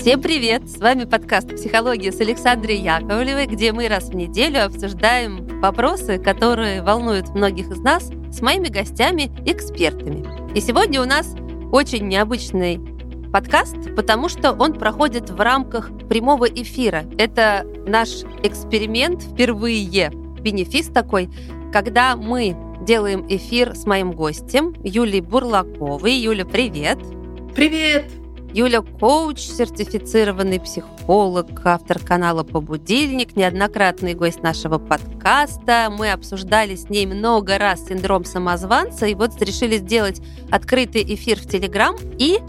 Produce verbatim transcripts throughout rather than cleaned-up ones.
Всем привет! С вами подкаст «Психология» с Александрой Яковлевой, где мы раз в неделю обсуждаем вопросы, которые волнуют многих из нас, с моими гостями-экспертами. И сегодня у нас очень необычный подкаст, потому что он проходит в рамках прямого эфира. Это наш эксперимент впервые, бенефис такой, когда мы делаем эфир с моим гостем Юлией Бурлаковой. Юля, привет! Привет! Юля – коуч, сертифицированный психолог, автор канала «Побудильник», неоднократный гость нашего подкаста. Мы обсуждали с ней много раз синдром самозванца, и вот решили сделать открытый эфир в Телеграм и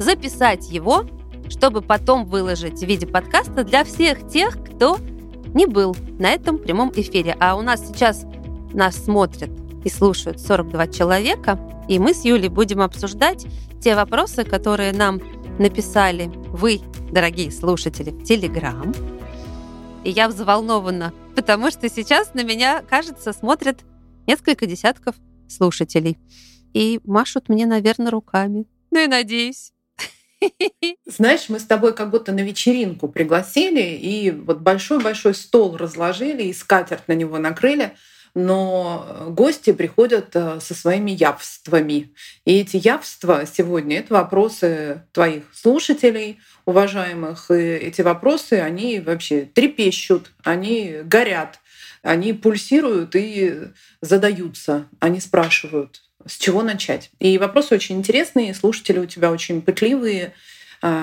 записать его, чтобы потом выложить в виде подкаста для всех тех, кто не был на этом прямом эфире. А у нас сейчас нас смотрят и слушают сорок два человека, и мы с Юлей будем обсуждать те вопросы, которые нам написали вы, дорогие слушатели, в Телеграм. И я взволнована, потому что сейчас на меня, кажется, смотрят несколько десятков слушателей. И машут мне, наверное, руками. Ну и надеюсь. Знаешь, мы с тобой как будто на вечеринку пригласили, и вот большой-большой стол разложили, и скатерть на него накрыли. Но гости приходят со своими явствами. И эти явства сегодня — это вопросы твоих слушателей, уважаемых. И эти вопросы, они вообще трепещут, они горят, они пульсируют и задаются, они спрашивают, с чего начать. И вопросы очень интересные, слушатели у тебя очень пытливые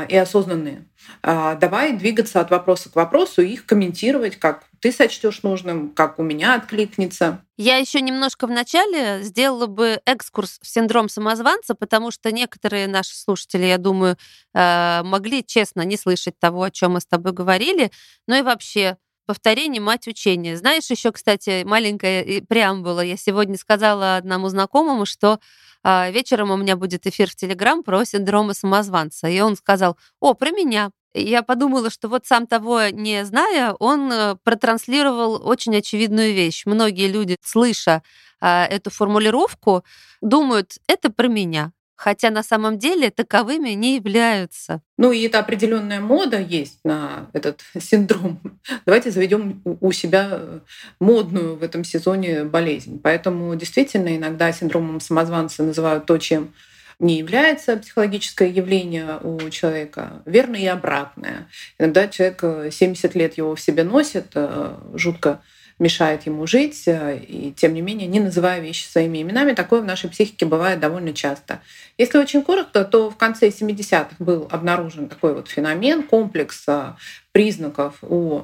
и осознанные. Давай двигаться от вопроса к вопросу и их комментировать, как ты сочтёшь нужным, как у меня откликнется. Я еще немножко вначале сделала бы экскурс в синдром самозванца, потому что некоторые наши слушатели, я думаю, могли честно не слышать того, о чем мы с тобой говорили. Ну и вообще, повторение — мать учения. Знаешь, еще, кстати, маленькая преамбула. Я сегодня сказала одному знакомому, что вечером у меня будет эфир в Телеграм про синдром самозванца. И он сказал: «О, про меня». Я подумала, что вот сам того не зная, он протранслировал очень очевидную вещь. Многие люди, слыша эту формулировку, думают: это про меня. Хотя на самом деле таковыми не являются. Ну и это определенная мода есть на этот синдром. Давайте заведем у себя модную в этом сезоне болезнь. Поэтому действительно иногда синдромом самозванца называют то, чем не является психологическое явление у человека, верно и обратное. Иногда человек семьдесят лет его в себе носит, жутко мешает ему жить, и тем не менее, не называя вещи своими именами, такое в нашей психике бывает довольно часто. Если очень коротко, то в конце семидесятых был обнаружен такой вот феномен, комплекс признаков. У...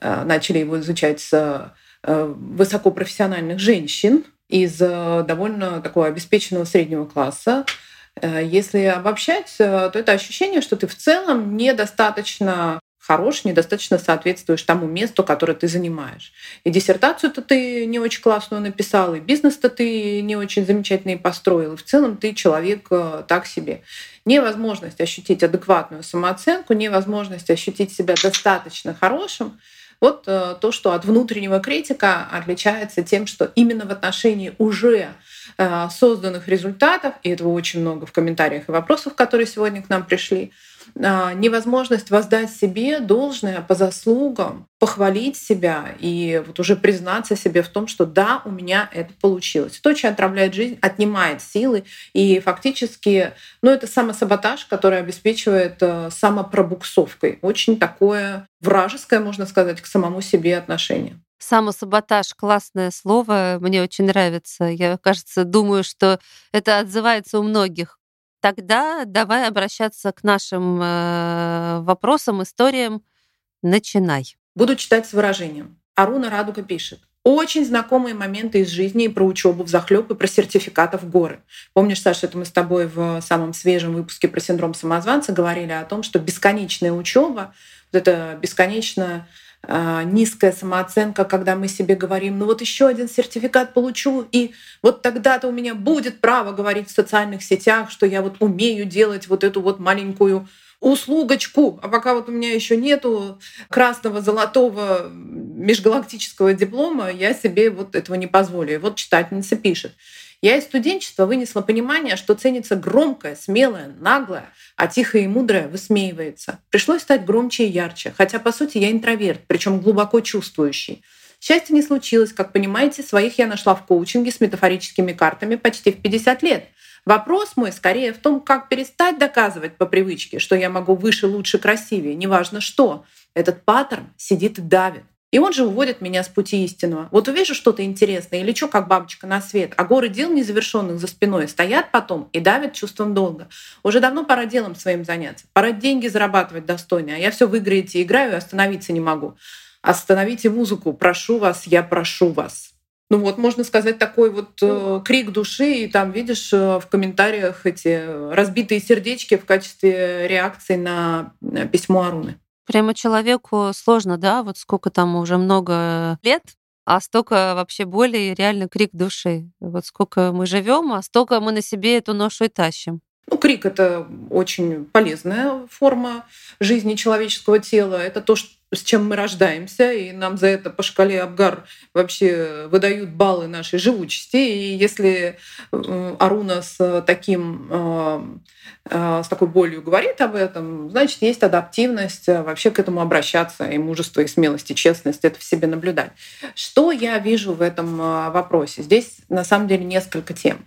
Начали его изучать с высокопрофессиональных женщин из довольно такого обеспеченного среднего класса. Если обобщать, то это ощущение, что ты в целом недостаточно хорош, недостаточно соответствуешь тому месту, которое ты занимаешь. И диссертацию-то ты не очень классную написал, и бизнес-то ты не очень замечательный построил, и в целом ты человек так себе. Невозможность ощутить адекватную самооценку, невозможность ощутить себя достаточно хорошим — вот то, что от внутреннего критика отличается тем, что именно в отношении уже созданных результатов, и этого очень много в комментариях и вопросах, которые сегодня к нам пришли, невозможность воздать себе должное по заслугам, похвалить себя и вот уже признаться себе в том, что да, у меня это получилось. То, что отравляет жизнь, отнимает силы, и фактически, ну, это самосаботаж, который обеспечивает самопробуксовкой. Очень такое вражеское, можно сказать, к самому себе отношение. Самосаботаж — классное слово, мне очень нравится. Я, кажется, думаю, что это отзывается у многих. Тогда давай обращаться к нашим э, вопросам, историям. Начинай. Буду читать с выражением. Аруна Радуга пишет. Очень знакомые моменты из жизни и про учебу взахлёб, и про сертификаты в горы. Помнишь, Саша, это мы с тобой в самом свежем выпуске про синдром самозванца говорили о том, что бесконечная учеба, вот это бесконечно низкая самооценка, когда мы себе говорим: ну вот еще один сертификат получу, и вот тогда-то у меня будет право говорить в социальных сетях, что я вот умею делать вот эту вот маленькую услугочку, а пока вот у меня еще нету красного, золотого межгалактического диплома, я себе вот этого не позволю. И вот читательница пишет. Я из студенчества вынесла понимание, что ценится громкое, смелое, наглое, а тихое и мудрое высмеивается. Пришлось стать громче и ярче, хотя, по сути, я интроверт, причем глубоко чувствующий. Счастья не случилось. Как понимаете, своих я нашла в коучинге с метафорическими картами почти в пятьдесят лет. Вопрос мой скорее в том, как перестать доказывать по привычке, что я могу выше, лучше, красивее, неважно что. Этот паттерн сидит и давит. И он же уводит меня с пути истинного. Вот увижу что-то интересное и лечу, как бабочка на свет, а горы дел незавершенных за спиной стоят потом и давят чувством долга. Уже давно пора делом своим заняться. Пора деньги зарабатывать достойно, а я все в игры-эти играю и остановиться не могу. Остановите музыку, прошу вас, я прошу вас. Ну вот, можно сказать, такой вот э, крик души, и там, видишь, э, в комментариях эти разбитые сердечки в качестве реакции на письмо Аруны. Прямо человеку сложно, да, вот сколько там уже много лет, а столько вообще боли и реально крик души. Вот сколько мы живем, а столько мы на себе эту ношу и тащим. Ну, крик — это очень полезная форма жизни человеческого тела. Это то, с чем мы рождаемся, и нам за это по шкале Абгар вообще выдают баллы нашей живучести. И если Аруна с, таким, с такой болью говорит об этом, значит, есть адаптивность вообще к этому обращаться, и мужество, и смелость, и честность — это в себе наблюдать. Что я вижу в этом вопросе? Здесь, на самом деле, несколько тем.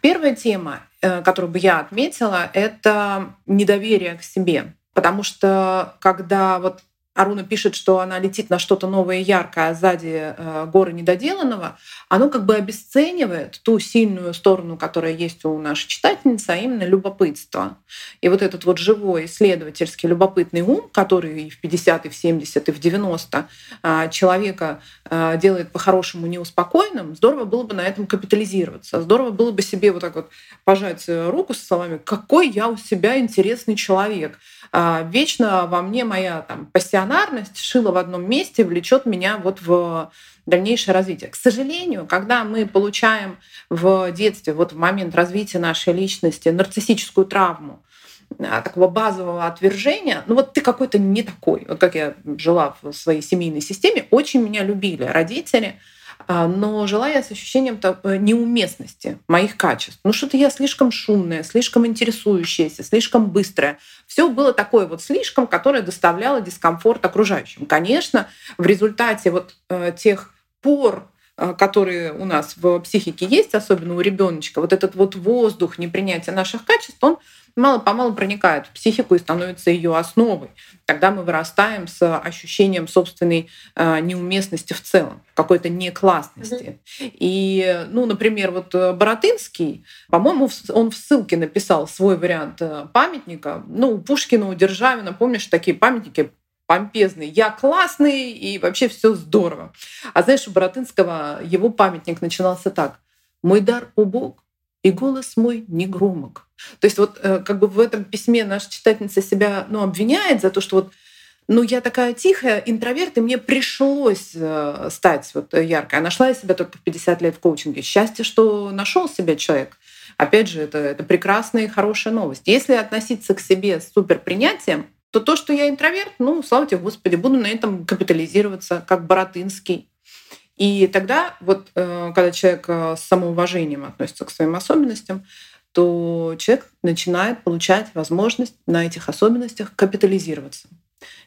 Первая тема, которую бы я отметила, это недоверие к себе. Потому что когда вот Аруна пишет, что она летит на что-то новое и яркое, а сзади горы недоделанного, оно как бы обесценивает ту сильную сторону, которая есть у нашей читательницы, а именно любопытство. И вот этот вот живой исследовательский любопытный ум, который и в пятьдесят, и в семьдесят, и в девяносто человека делает по-хорошему неуспокойным, здорово было бы на этом капитализироваться. Здорово было бы себе вот так вот пожать руку со словами «Какой я у себя интересный человек! Вечно во мне моя там, пассионарность шила в одном месте, влечет меня вот в дальнейшее развитие». К сожалению, когда мы получаем в детстве, вот в момент развития нашей личности, нарциссическую травму, такого базового отвержения, ну вот ты какой-то не такой. Вот как я жила в своей семейной системе, очень меня любили родители, но жила я с ощущением неуместности моих качеств. Ну что-то я слишком шумная, слишком интересующаяся, слишком быстрая. Все было такое вот слишком, которое доставляло дискомфорт окружающим. Конечно, в результате вот тех пор, которые у нас в психике есть, особенно у ребеночка, вот этот вот воздух непринятия наших качеств, он мало-помалу проникает в психику и становится ее основой. Тогда мы вырастаем с ощущением собственной неуместности в целом, какой-то неклассности. Mm-hmm. И, ну, например, вот Баратынский, по-моему, он в ссылке написал свой вариант памятника. Ну, у Пушкина, у Державина, помнишь, такие памятники помпезный. Я классный, и вообще все здорово. А знаешь, у Баратынского его памятник начинался так. «Мой дар убог, и голос мой негромок». То есть вот как бы в этом письме наша читательница себя, ну, обвиняет за то, что вот ну, я такая тихая, интроверт, и мне пришлось стать вот яркой. А нашла я себя только в пятьдесят лет в коучинге. Счастье, что нашел себя человек. Опять же, это, это прекрасная и хорошая новость. Если относиться к себе с суперпринятием, то то, что я интроверт, ну, слава тебе, Господи, буду на этом капитализироваться, как Баратынский. И тогда, вот, когда человек с самоуважением относится к своим особенностям, то человек начинает получать возможность на этих особенностях капитализироваться.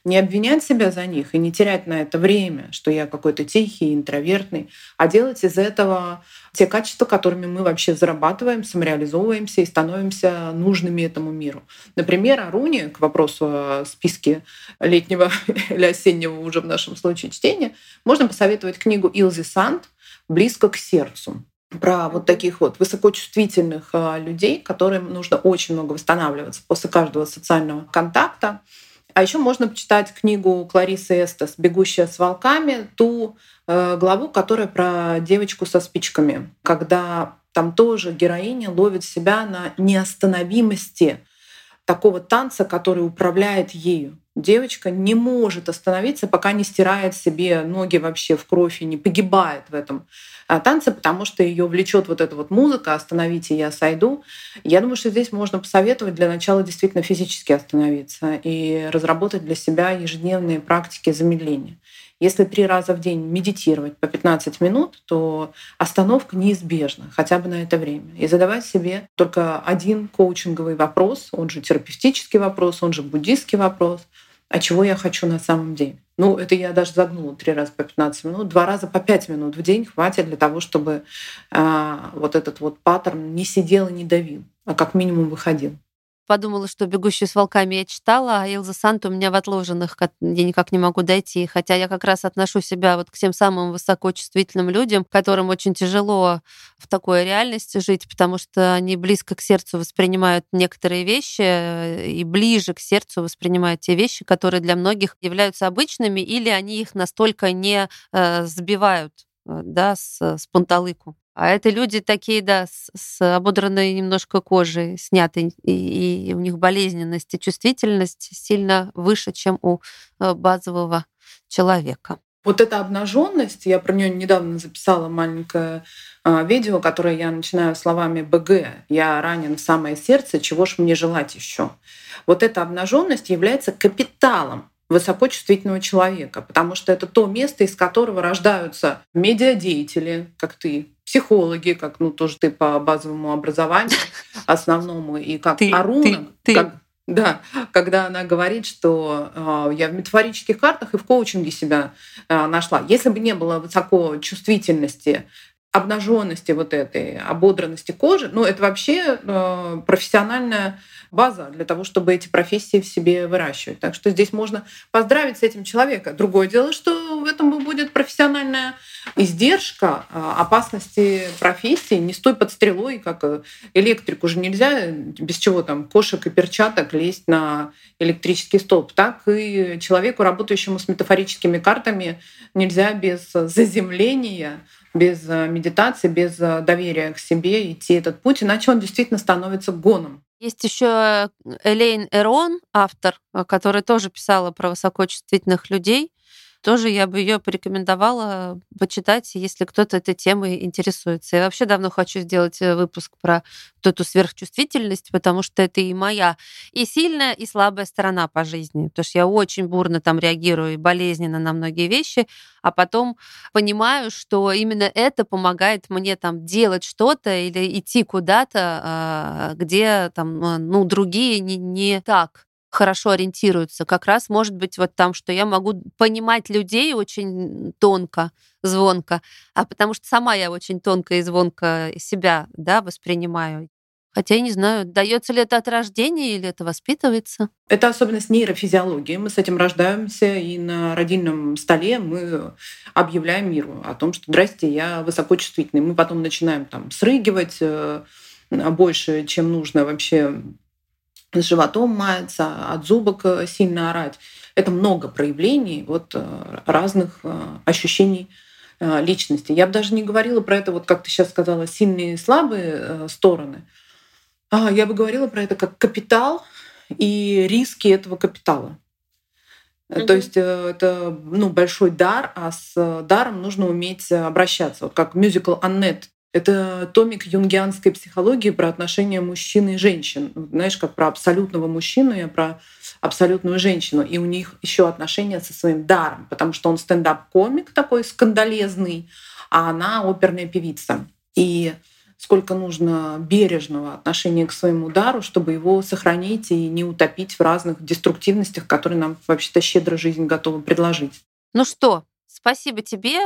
Не обвинять себя за них и не терять на это время, что я какой-то тихий, интровертный, а делать из этого те качества, которыми мы вообще зарабатываем, самореализовываемся и становимся нужными этому миру. Например, Аруни, к вопросу о списке летнего или осеннего уже в нашем случае чтения, можно посоветовать книгу Илзе Санд «Близко к сердцу», про вот таких вот высокочувствительных людей, которым нужно очень много восстанавливаться после каждого социального контакта. А еще можно почитать книгу Клариссы Эстес «Бегущая с волками», ту э, главу, которая про девочку со спичками, когда там тоже героиня ловит себя на неостановимости такого танца, который управляет ею. Девочка не может остановиться, пока не стирает себе ноги вообще в кровь и не погибает в этом танце, потому что ее влечет вот эта вот музыка «Остановите, я сойду». Я думаю, что здесь можно посоветовать для начала действительно физически остановиться и разработать для себя ежедневные практики замедления. Если три раза в день медитировать по пятнадцать минут, то остановка неизбежна хотя бы на это время. И задавать себе только один коучинговый вопрос, он же терапевтический вопрос, он же буддистский вопрос, а чего я хочу на самом деле. Ну, это я даже загнула три раза по пятнадцать минут, два раза по пять минут в день хватит для того, чтобы э, вот этот вот паттерн не сидел и не давил, а как минимум выходил. Подумала, что «Бегущую с волками» я читала, а «Илзе Санд» у меня в отложенных, я никак не могу дойти. Хотя я как раз отношу себя вот к тем самым высокочувствительным людям, которым очень тяжело в такой реальности жить, потому что они близко к сердцу воспринимают некоторые вещи и ближе к сердцу воспринимают те вещи, которые для многих являются обычными, или они их настолько не сбивают, да, с, с панталыку. А это люди такие, да, с, с ободранной немножко кожей, снятой, и, и у них болезненность и чувствительность сильно выше, чем у базового человека. Вот эта обнаженность, я про нее недавно записала маленькое а, видео, которое я начинаю словами «БГ». «Я ранен в самое сердце, чего ж мне желать еще?» Вот эта обнаженность является капиталом высокочувствительного человека, потому что это то место, из которого рождаются медиадеятели, как ты, психологи, как ну тоже ты по базовому образованию основному, и как ты, Аруна, ты, ты. Как, да, когда она говорит, что э, я в метафорических картах и в коучинге себя э, нашла. Если бы не было высокочувствительности, обнаженности вот этой, ободранности кожи, ну это вообще э, профессиональная база для того, чтобы эти профессии в себе выращивать. Так что здесь можно поздравить с этим человека. Другое дело, что в этом будет профессиональная издержка, э, опасности профессии. Не стой под стрелой, как электрик. Уже нельзя без чего там кошек и перчаток лезть на электрический столб. Так и человеку, работающему с метафорическими картами, нельзя без заземления, без медитации, без доверия к себе идти этот путь, иначе он действительно становится гоном. Есть еще Элейн Эрон, автор, которая тоже писала про высокочувствительных людей. Тоже я бы ее порекомендовала почитать, если кто-то этой темой интересуется. Я вообще давно хочу сделать выпуск про вот эту сверхчувствительность, потому что это и моя и сильная, и слабая сторона по жизни. Потому что я очень бурно там реагирую и болезненно на многие вещи, а потом понимаю, что именно это помогает мне там делать что-то или идти куда-то, где там, ну, другие не, не так хорошо ориентируются. Как раз, может быть, вот там, что я могу понимать людей очень тонко, звонко, а потому что сама я очень тонко и звонко себя, да, воспринимаю. Хотя я не знаю, дается ли это от рождения или это воспитывается. Это особенность нейрофизиологии. Мы с этим рождаемся, и на родильном столе мы объявляем миру о том, что «здрасте, я высокочувствительный». Мы потом начинаем там срыгивать больше, чем нужно вообще, с животом мается, от зубок сильно орать. Это много проявлений вот разных ощущений личности. Я бы даже не говорила про это, вот как ты сейчас сказала, сильные и слабые стороны. Я бы говорила про это как капитал и риски этого капитала. Mm-hmm. То есть это, ну, большой дар, а с даром нужно уметь обращаться. Вот как мюзикл «Аннет». Это томик юнгианской психологии про отношения мужчины и женщин. Знаешь, как про абсолютного мужчину и про абсолютную женщину. И у них еще отношения со своим даром, потому что он стендап-комик такой скандалезный, а она оперная певица. И сколько нужно бережного отношения к своему дару, чтобы его сохранить и не утопить в разных деструктивностях, которые нам вообще-то щедро жизнь готова предложить. Ну что, спасибо тебе.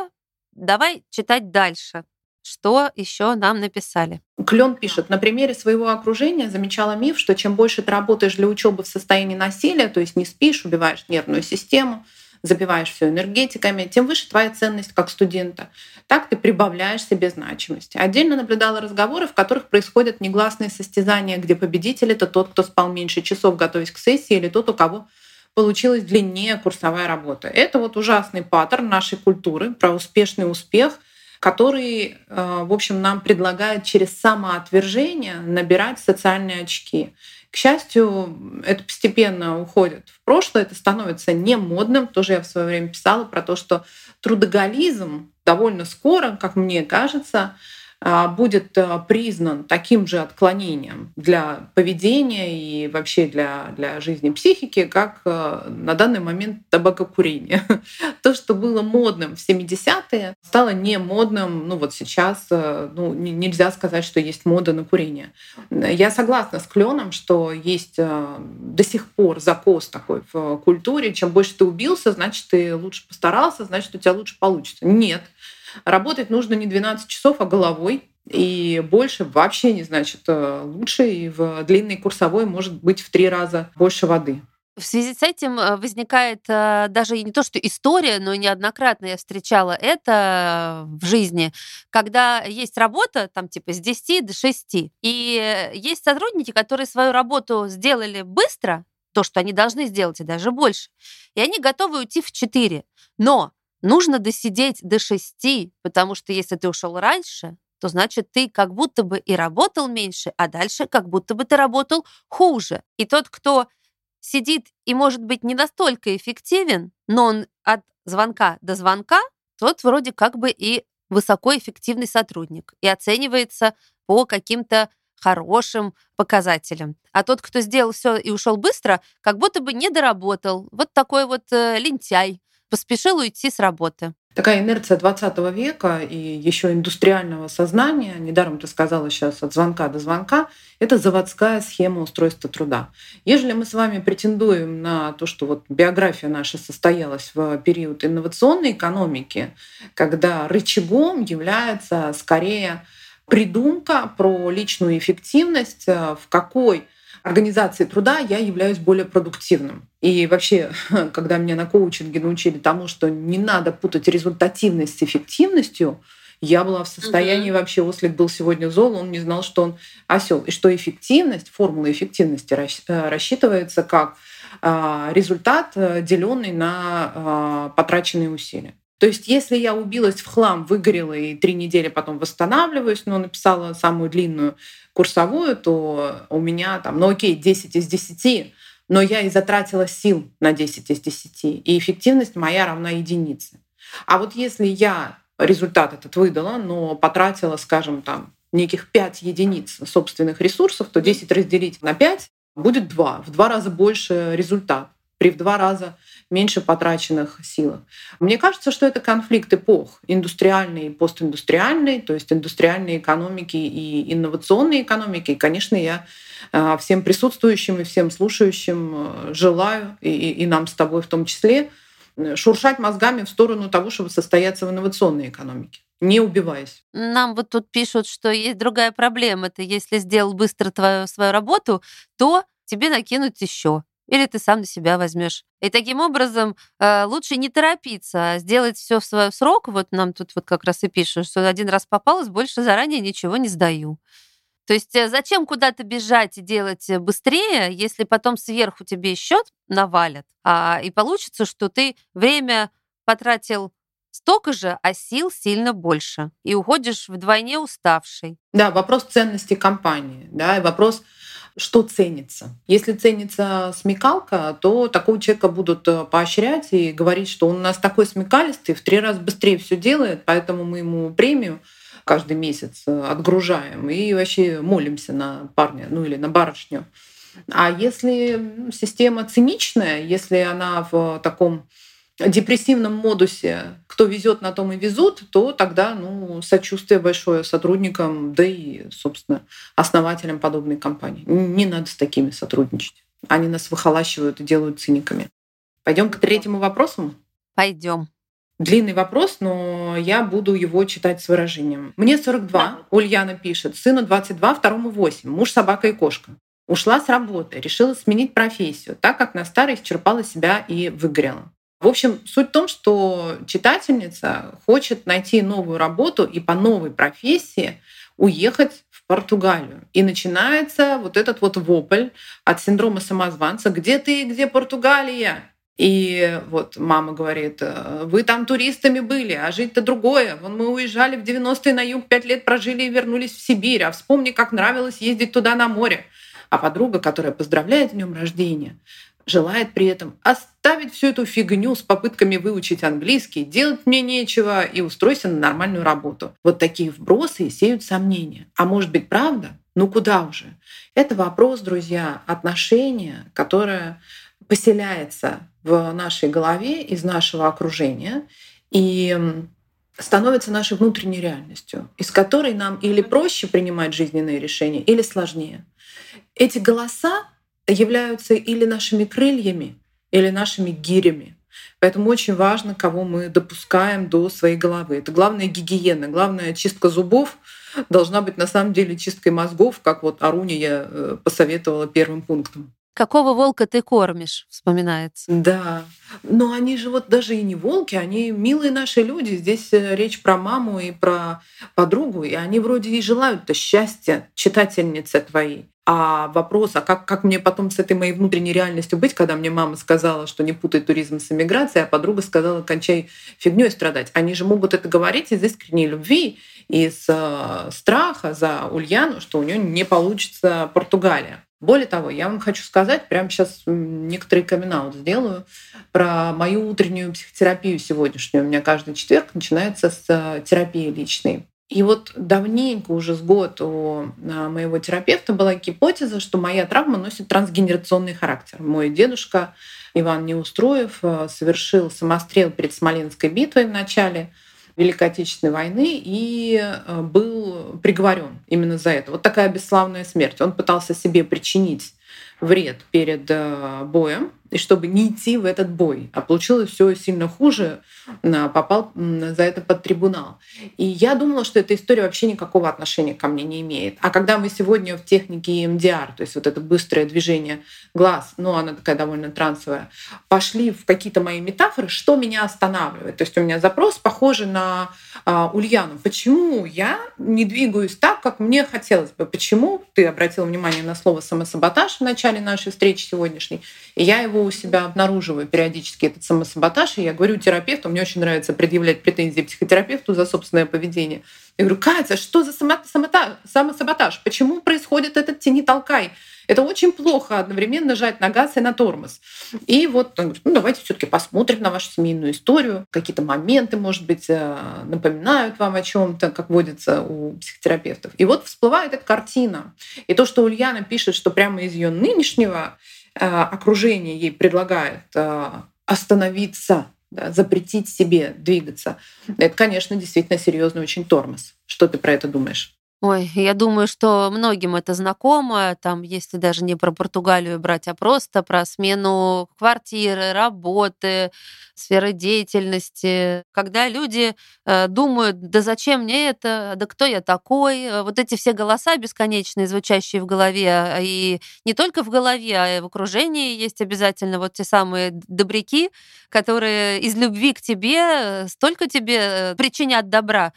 Давай читать дальше. Что еще нам написали? Клен пишет: на примере своего окружения замечала миф, что чем больше ты работаешь для учебы в состоянии насилия, то есть не спишь, убиваешь нервную систему, забиваешь все энергетиками, тем выше твоя ценность как студента. Так ты прибавляешь себе значимости. Отдельно наблюдала разговоры, в которых происходят негласные состязания, где победитель — это тот, кто спал меньше часов, готовясь к сессии, или тот, у кого получилась длиннее курсовая работа. Это вот ужасный паттерн нашей культуры про успешный успех, который, в общем, нам предлагает через самоотвержение набирать социальные очки. К счастью, это постепенно уходит в прошлое, это становится не модным. Тоже я в свое время писала про то, что трудоголизм довольно скоро, как мне кажется, будет признан таким же отклонением для поведения и вообще для, для жизни психики, как на данный момент табакокурение. То, что было модным в семидесятые, стало не модным, ну вот сейчас, ну, нельзя сказать, что есть мода на курение. Я согласна с Кленом, что есть до сих пор закос такой в культуре. Чем больше ты убился, значит, ты лучше постарался, значит, у тебя лучше получится. Нет. Работать нужно не двенадцать часов, а головой. И больше вообще не значит лучше. И в длинной курсовой может быть в три раза больше воды. В связи с этим возникает даже не то, что история, но неоднократно я встречала это в жизни, когда есть работа, там типа с десяти до шести, и есть сотрудники, которые свою работу сделали быстро, то, что они должны сделать, и даже больше, и они готовы уйти в четыре. Но нужно досидеть до шести, потому что если ты ушел раньше, то значит ты как будто бы и работал меньше, а дальше как будто бы ты работал хуже. И тот, кто сидит и, может быть, не настолько эффективен, но он от звонка до звонка, тот вроде как бы и высокоэффективный сотрудник и оценивается по каким-то хорошим показателям. А тот, кто сделал все и ушел быстро, как будто бы не доработал. Вот такой вот лентяй. Поспешил уйти с работы. Такая инерция двадцатого века и еще индустриального сознания, недаром ты сказала сейчас от звонка до звонка, это заводская схема устройства труда. Ежели мы с вами претендуем на то, что вот биография наша состоялась в период инновационной экономики, когда рычагом является скорее придумка про личную эффективность, в какой организации труда я являюсь более продуктивным. И вообще, когда меня на коучинге научили тому, что не надо путать результативность с эффективностью, я была в состоянии угу. вообще, ослик был сегодня зол, он не знал, что он осел. И что эффективность, формула эффективности рассчитывается как результат, деленный на потраченные усилия. То есть если я убилась в хлам, выгорела и три недели потом восстанавливаюсь, но написала самую длинную курсовую, то у меня там, ну окей, десять из десяти, но я и затратила сил на десять из десяти, и эффективность моя равна единице. А вот если я результат этот выдала, но потратила, скажем, там неких пять единиц собственных ресурсов, то десять разделить на пять будет два, в два раза больше результат при в два раза меньше потраченных силах. Мне кажется, что это конфликт эпох индустриальной и постиндустриальной, то есть индустриальной экономики и инновационной экономики. И, конечно, я всем присутствующим и всем слушающим желаю, и, и нам с тобой в том числе, шуршать мозгами в сторону того, чтобы состояться в инновационной экономике, не убиваясь. Нам вот тут пишут, что есть другая проблема. Ты если сделал быстро твою, свою работу, то тебе накинут еще. Или ты сам на себя возьмешь. И таким образом лучше не торопиться, а сделать все в свой срок. Вот нам тут вот как раз и пишут, что один раз попалась, больше заранее ничего не сдаю. То есть зачем куда-то бежать и делать быстрее, если потом сверху тебе еще навалят, а, и получится, что ты время потратил столько же, а сил сильно больше. И уходишь вдвойне уставший. Да, вопрос ценности компании, да, и вопрос, что ценится. Если ценится смекалка, то такого человека будут поощрять и говорить, что он у нас такой смекалистый, в три раза быстрее все делает, поэтому мы ему премию каждый месяц отгружаем и вообще молимся на парня, ну или на барышню. А если система циничная, если она в таком депрессивном модусе, кто везет, на том и везут, то тогда ну, сочувствие большое сотрудникам, да и, собственно, основателям подобной компании. Не надо с такими сотрудничать. Они нас выхолащивают и делают циниками. Пойдем к третьему вопросу? Пойдем. Длинный вопрос, но я буду его читать с выражением. Мне сорок два, Ульяна пишет, сыну двадцать два, второму восемь, муж, собака и кошка. Ушла с работы, решила сменить профессию, так как на старой исчерпала себя и выгорела. В общем, суть в том, что читательница хочет найти новую работу и по новой профессии уехать в Португалию. И начинается вот этот вот вопль от синдрома самозванца «Где ты? Где Португалия?» И вот мама говорит: «Вы там туристами были, а жить-то другое. Вон мы уезжали в девяностые на юг, пять лет прожили и вернулись в Сибирь. А вспомни, как нравилось ездить туда на море». А подруга, которая поздравляет с днем рождения, желает при этом оставить всю эту фигню с попытками выучить английский, делать мне нечего и устройся на нормальную работу. Вот такие вбросы и сеют сомнения. А может быть, правда? Ну куда уже? Это вопрос, друзья, отношения, которое поселяется в нашей голове из нашего окружения и становится нашей внутренней реальностью, из которой нам или проще принимать жизненные решения, или сложнее. Эти голоса являются или нашими крыльями, или нашими гирями. Поэтому очень важно, кого мы допускаем до своей головы. Это главная гигиена, главная чистка зубов должна быть на самом деле чисткой мозгов, как вот Аруне я посоветовала первым пунктом. «Какого волка ты кормишь?» вспоминается. Да, но они же вот даже и не волки, они милые наши люди. Здесь речь про маму и про подругу, и они вроде и желают-то счастья читательницы твоей. А вопрос, а как, как мне потом с этой моей внутренней реальностью быть, когда мне мама сказала, что не путай туризм с эмиграцией, а подруга сказала, кончай фигнёй страдать. Они же могут это говорить из искренней любви, из э, страха за Ульяну, что у нее не получится Португалия. Более того, я вам хочу сказать, прямо сейчас некоторый камин-аут сделаю, про мою утреннюю психотерапию сегодняшнюю. У меня каждый четверг начинается с терапии личной. И вот давненько, уже с год у моего терапевта была гипотеза, что моя травма носит трансгенерационный характер. Мой дедушка Иван Неустроев совершил самострел перед Смоленской битвой в начале Великой Отечественной войны и был приговорен именно за это. Вот такая бесславная смерть. Он пытался себе причинить вред перед боем, и чтобы не идти в этот бой. А получилось все сильно хуже, попал за это под трибунал. И я думала, что эта история вообще никакого отношения ко мне не имеет. А когда мы сегодня в технике эм ди ар, то есть вот это быстрое движение глаз, ну она такая довольно трансовая, пошли в какие-то мои метафоры, что меня останавливает. То есть у меня запрос похожий на э, Ульяну. Почему я не двигаюсь так, как мне хотелось бы? Почему? Ты обратила внимание на слово «самосаботаж» в начале нашей встречи сегодняшней, и я его у себя обнаруживаю периодически, этот самосаботаж, и я говорю терапевту, мне очень нравится предъявлять претензии психотерапевту за собственное поведение. Я говорю, Катя, что за само- самота- самосаботаж? Почему происходит этот тяни-толкай? Это очень плохо одновременно жать на газ и на тормоз. И вот он говорит, ну давайте все-таки посмотрим на вашу семейную историю. Какие-то моменты, может быть, напоминают вам о чем-то, как водится у психотерапевтов. И вот всплывает эта картина. И то, что Ульяна пишет, что прямо из ее нынешнего окружение ей предлагает остановиться, да, запретить себе двигаться. Это, конечно, действительно серьезный очень тормоз. Что ты про это думаешь? Ой, я думаю, что многим это знакомо. Там, если даже не про Португалию брать, а просто про смену квартиры, работы, сферы деятельности. Когда люди э, думают, да зачем мне это, да кто я такой? Вот эти все голоса бесконечные, звучащие в голове, и не только в голове, а и в окружении есть обязательно вот те самые добряки, которые из любви к тебе столько тебе причинят добра,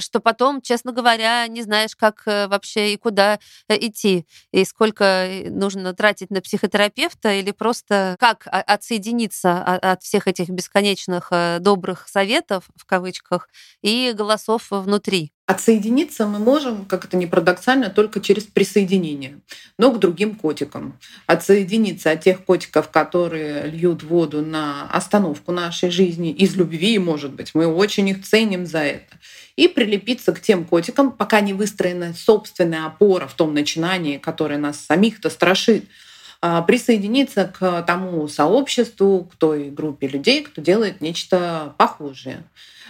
что потом, честно говоря, не знаю, знаешь, как вообще и куда идти, и сколько нужно тратить на психотерапевта, или просто как отсоединиться от всех этих бесконечных добрых советов, в кавычках, и голосов внутри. Отсоединиться мы можем, как это ни парадоксально, только через присоединение, но к другим котикам. Отсоединиться от тех котиков, которые льют воду на остановку нашей жизни из любви, может быть, мы очень их ценим за это. И прилепиться к тем котикам, пока не выстроена собственная опора в том начинании, которое нас самих-то страшит. Присоединиться к тому сообществу, к той группе людей, кто делает нечто похожее.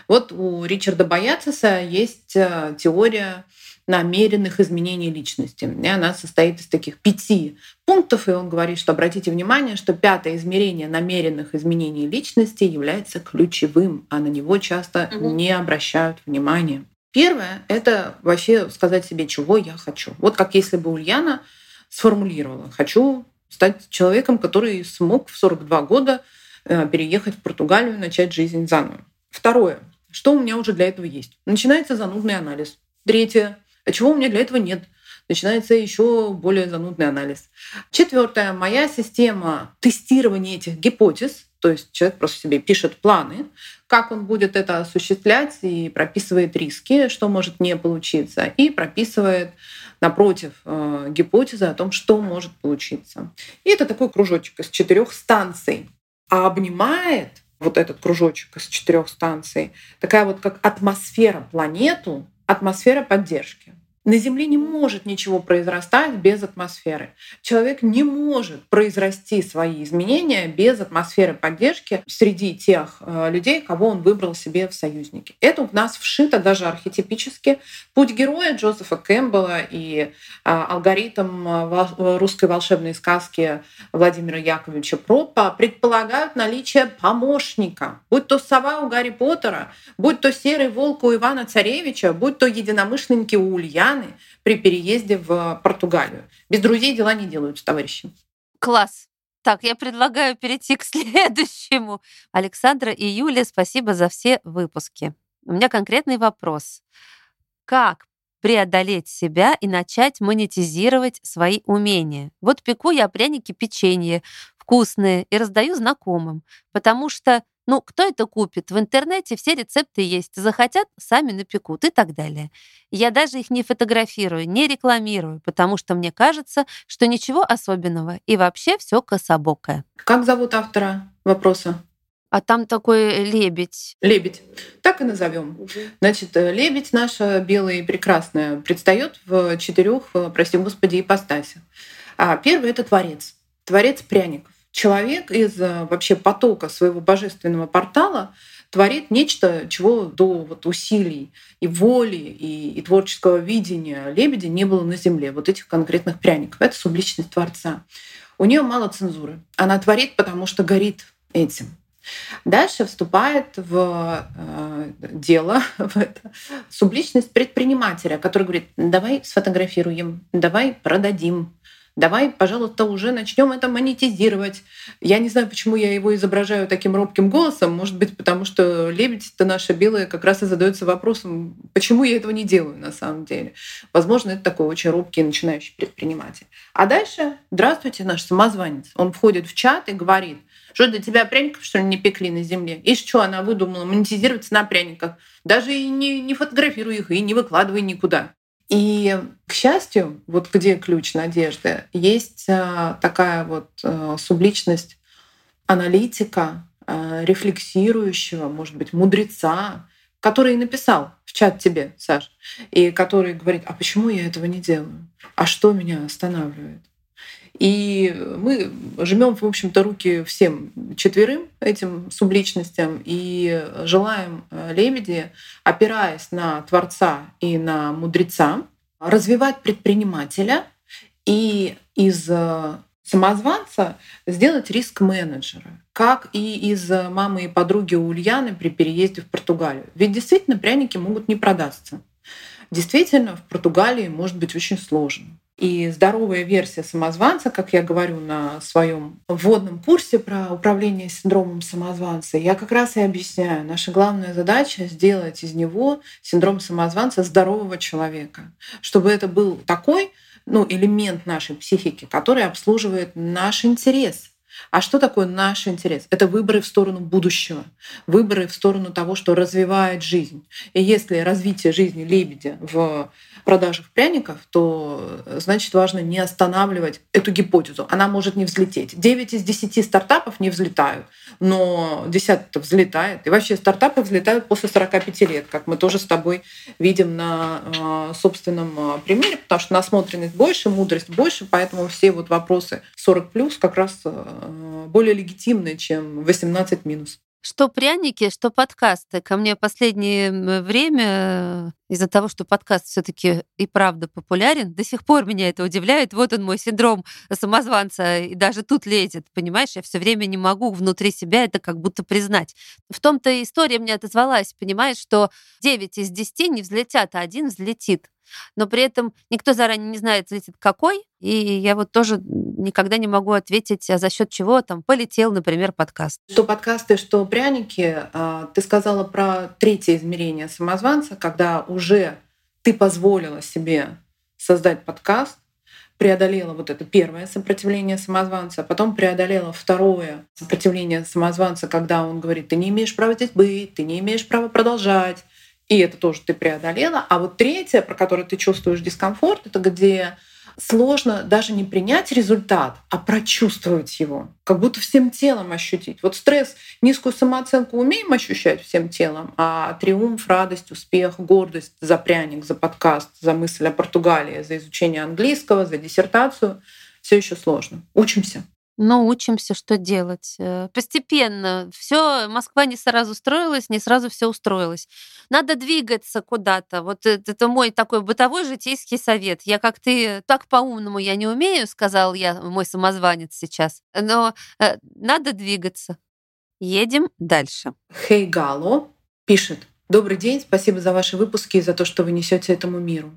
Вот у Ричарда Бояциса есть теория намеренных изменений личности. И она состоит из таких пяти пунктов, и он говорит, что обратите внимание, что пятое измерение намеренных изменений личности является ключевым, а на него часто угу. не обращают внимания. Первое — это вообще сказать себе, чего я хочу. Вот как если бы Ульяна сформулировала. Хочу стать человеком, который смог в сорок два года переехать в Португалию и начать жизнь заново. Второе. Что у меня уже для этого есть? Начинается занудный анализ. Третье. А чего у меня для этого нет? начинается еще более занудный анализ. Четвертое. Моя система тестирования этих гипотез, то есть человек просто себе пишет планы, как он будет это осуществлять, и прописывает риски, что может не получиться, и прописывает напротив гипотезы о том, что может получиться. И это такой кружочек из четырех станций. А обнимает вот этот кружочек из четырех станций такая вот как атмосфера планету, атмосфера поддержки. На Земле не может ничего произрастать без атмосферы. Человек не может произрасти свои изменения без атмосферы поддержки среди тех людей, кого он выбрал себе в союзники. Это у нас вшито даже архетипически. Путь героя Джозефа Кэмпбелла и алгоритм русской волшебной сказки Владимира Яковлевича Проппа предполагают наличие помощника. Будь то сова у Гарри Поттера, будь то серый волк у Ивана Царевича, будь то единомышленники у Ульяны при переезде в Португалию. Без друзей дела не делаются, товарищи. Класс. Так, я предлагаю перейти к следующему. Александра и Юлия, спасибо за все выпуски. У меня конкретный вопрос. Как преодолеть себя и начать монетизировать свои умения? Вот пеку я пряники печенье, вкусные, и раздаю знакомым, потому что, ну, кто это купит? В интернете все рецепты есть. Захотят, сами напекут и так далее. Я даже их не фотографирую, не рекламирую, потому что мне кажется, что ничего особенного и вообще все кособокое. Как зовут автора вопроса? А там такой лебедь. Лебедь. Так и назовем. Угу. Значит, лебедь наша белая и прекрасная предстает в четырех, прости господи, ипостасях. Первый — это творец. Творец пряников. Человек из вообще потока своего божественного портала творит нечто, чего до вот усилий и воли, и, и творческого видения лебедя не было на Земле, вот этих конкретных пряников. Это субличность Творца. У нее мало цензуры. Она творит, потому что горит этим. Дальше вступает в э, дело в это, субличность предпринимателя, который говорит: давай сфотографируем, давай продадим, давай, пожалуйста, уже начнем это монетизировать. Я не знаю, почему я его изображаю таким робким голосом. Может быть, потому что лебедь-то наша белая как раз и задается вопросом, почему я этого не делаю на самом деле. Возможно, это такой очень робкий начинающий предприниматель. А дальше здравствуйте, наш самозванец. Он входит в чат и говорит: что для тебя пряников, что ли, не пекли на Земле? И что она выдумала монетизироваться на пряниках? Даже и не, не фотографируй их, и не выкладывай никуда. И, к счастью, вот где ключ надежды, есть такая вот субличность аналитика, рефлексирующего, может быть, мудреца, который и написал в чат тебе, Саш, и который говорит: а почему я этого не делаю? А что меня останавливает? И мы жмем, в общем-то, руки всем четверым этим субличностям и желаем лебеди, опираясь на Творца и на Мудреца, развивать предпринимателя и из самозванца сделать риск-менеджера, как и из мамы и подруги Ульяны при переезде в Португалию. Ведь действительно пряники могут не продаться. Действительно, в Португалии может быть очень сложно. И здоровая версия самозванца, как я говорю на своем вводном курсе про управление синдромом самозванца, я как раз и объясняю. Наша главная задача — сделать из него, синдром самозванца, здорового человека. Чтобы это был такой, ну, элемент нашей психики, который обслуживает наш интерес. А что такое наш интерес? Это выборы в сторону будущего, выборы в сторону того, что развивает жизнь. И если развитие жизни лебедя в продажах пряников, то значит важно не останавливать эту гипотезу. Она может не взлететь. девять из десяти стартапов не взлетают, но десятый-то взлетает. И вообще стартапы взлетают после сорока пяти лет, как мы тоже с тобой видим на собственном примере, потому что насмотренность больше, мудрость больше, поэтому все вот вопросы сорок плюс как раз более легитимны, чем восемнадцать минус. Что пряники, что подкасты. Ко мне в последнее время, из-за того, что подкаст все-таки и правда популярен, до сих пор меня это удивляет. Вот он, мой синдром самозванца, и даже тут лезет, понимаешь? Я все время не могу внутри себя это как будто признать. В том-то история мне отозвалась, понимаешь, что девять из десяти не взлетят, а один взлетит. Но при этом никто заранее не знает, взлетит какой, и я вот тоже никогда не могу ответить, а за счет чего там полетел, например, подкаст. Что подкасты, что пряники. Ты сказала про третье измерение самозванца, когда уже ты позволила себе создать подкаст, преодолела вот это первое сопротивление самозванца, а потом преодолела второе сопротивление самозванца, когда он говорит: ты не имеешь права здесь быть, ты не имеешь права продолжать. И это тоже ты преодолела. А вот третье, про которое ты чувствуешь дискомфорт, это где сложно даже не принять результат, а прочувствовать его, как будто всем телом ощутить. Вот стресс, низкую самооценку умеем ощущать всем телом, а триумф, радость, успех, гордость за пряник, за подкаст, за мысль о Португалии, за изучение английского, за диссертацию — все еще сложно. Учимся. Но учимся, что делать. Постепенно. Все, Москва не сразу строилась, не сразу все устроилось. Надо двигаться куда-то. Вот это мой такой бытовой житейский совет. Я как ты, так по-умному я не умею, сказал я, мой самозванец сейчас. Но э, надо двигаться. Едем дальше. Хей Гало пишет. Добрый день, спасибо за ваши выпуски и за то, что вы несете этому миру.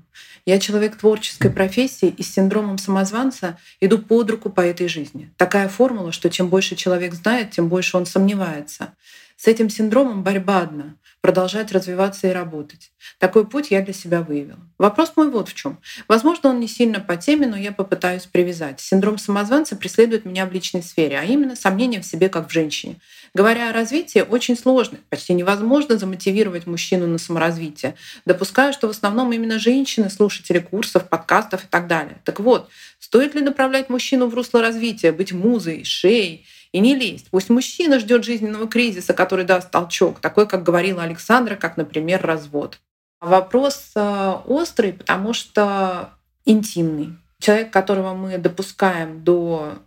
Я человек творческой профессии и с синдромом самозванца иду под руку по этой жизни. Такая формула, что чем больше человек знает, тем больше он сомневается. С этим синдромом борьба одна — продолжать развиваться и работать. Такой путь я для себя выявила. Вопрос мой вот в чем. Возможно, он не сильно по теме, но я попытаюсь привязать. Синдром самозванца преследует меня в личной сфере, а именно сомнения в себе как в женщине. Говоря о развитии, очень сложно, почти невозможно замотивировать мужчину на саморазвитие. Допускаю, что в основном именно женщины, слушатели курсов, подкастов и так далее. Так вот, стоит ли направлять мужчину в русло развития, быть музой, шеей и не лезть? Пусть мужчина ждет жизненного кризиса, который даст толчок, такой, как говорила Александра, как, например, развод. Вопрос острый, потому что интимный. Человек, которого мы допускаем до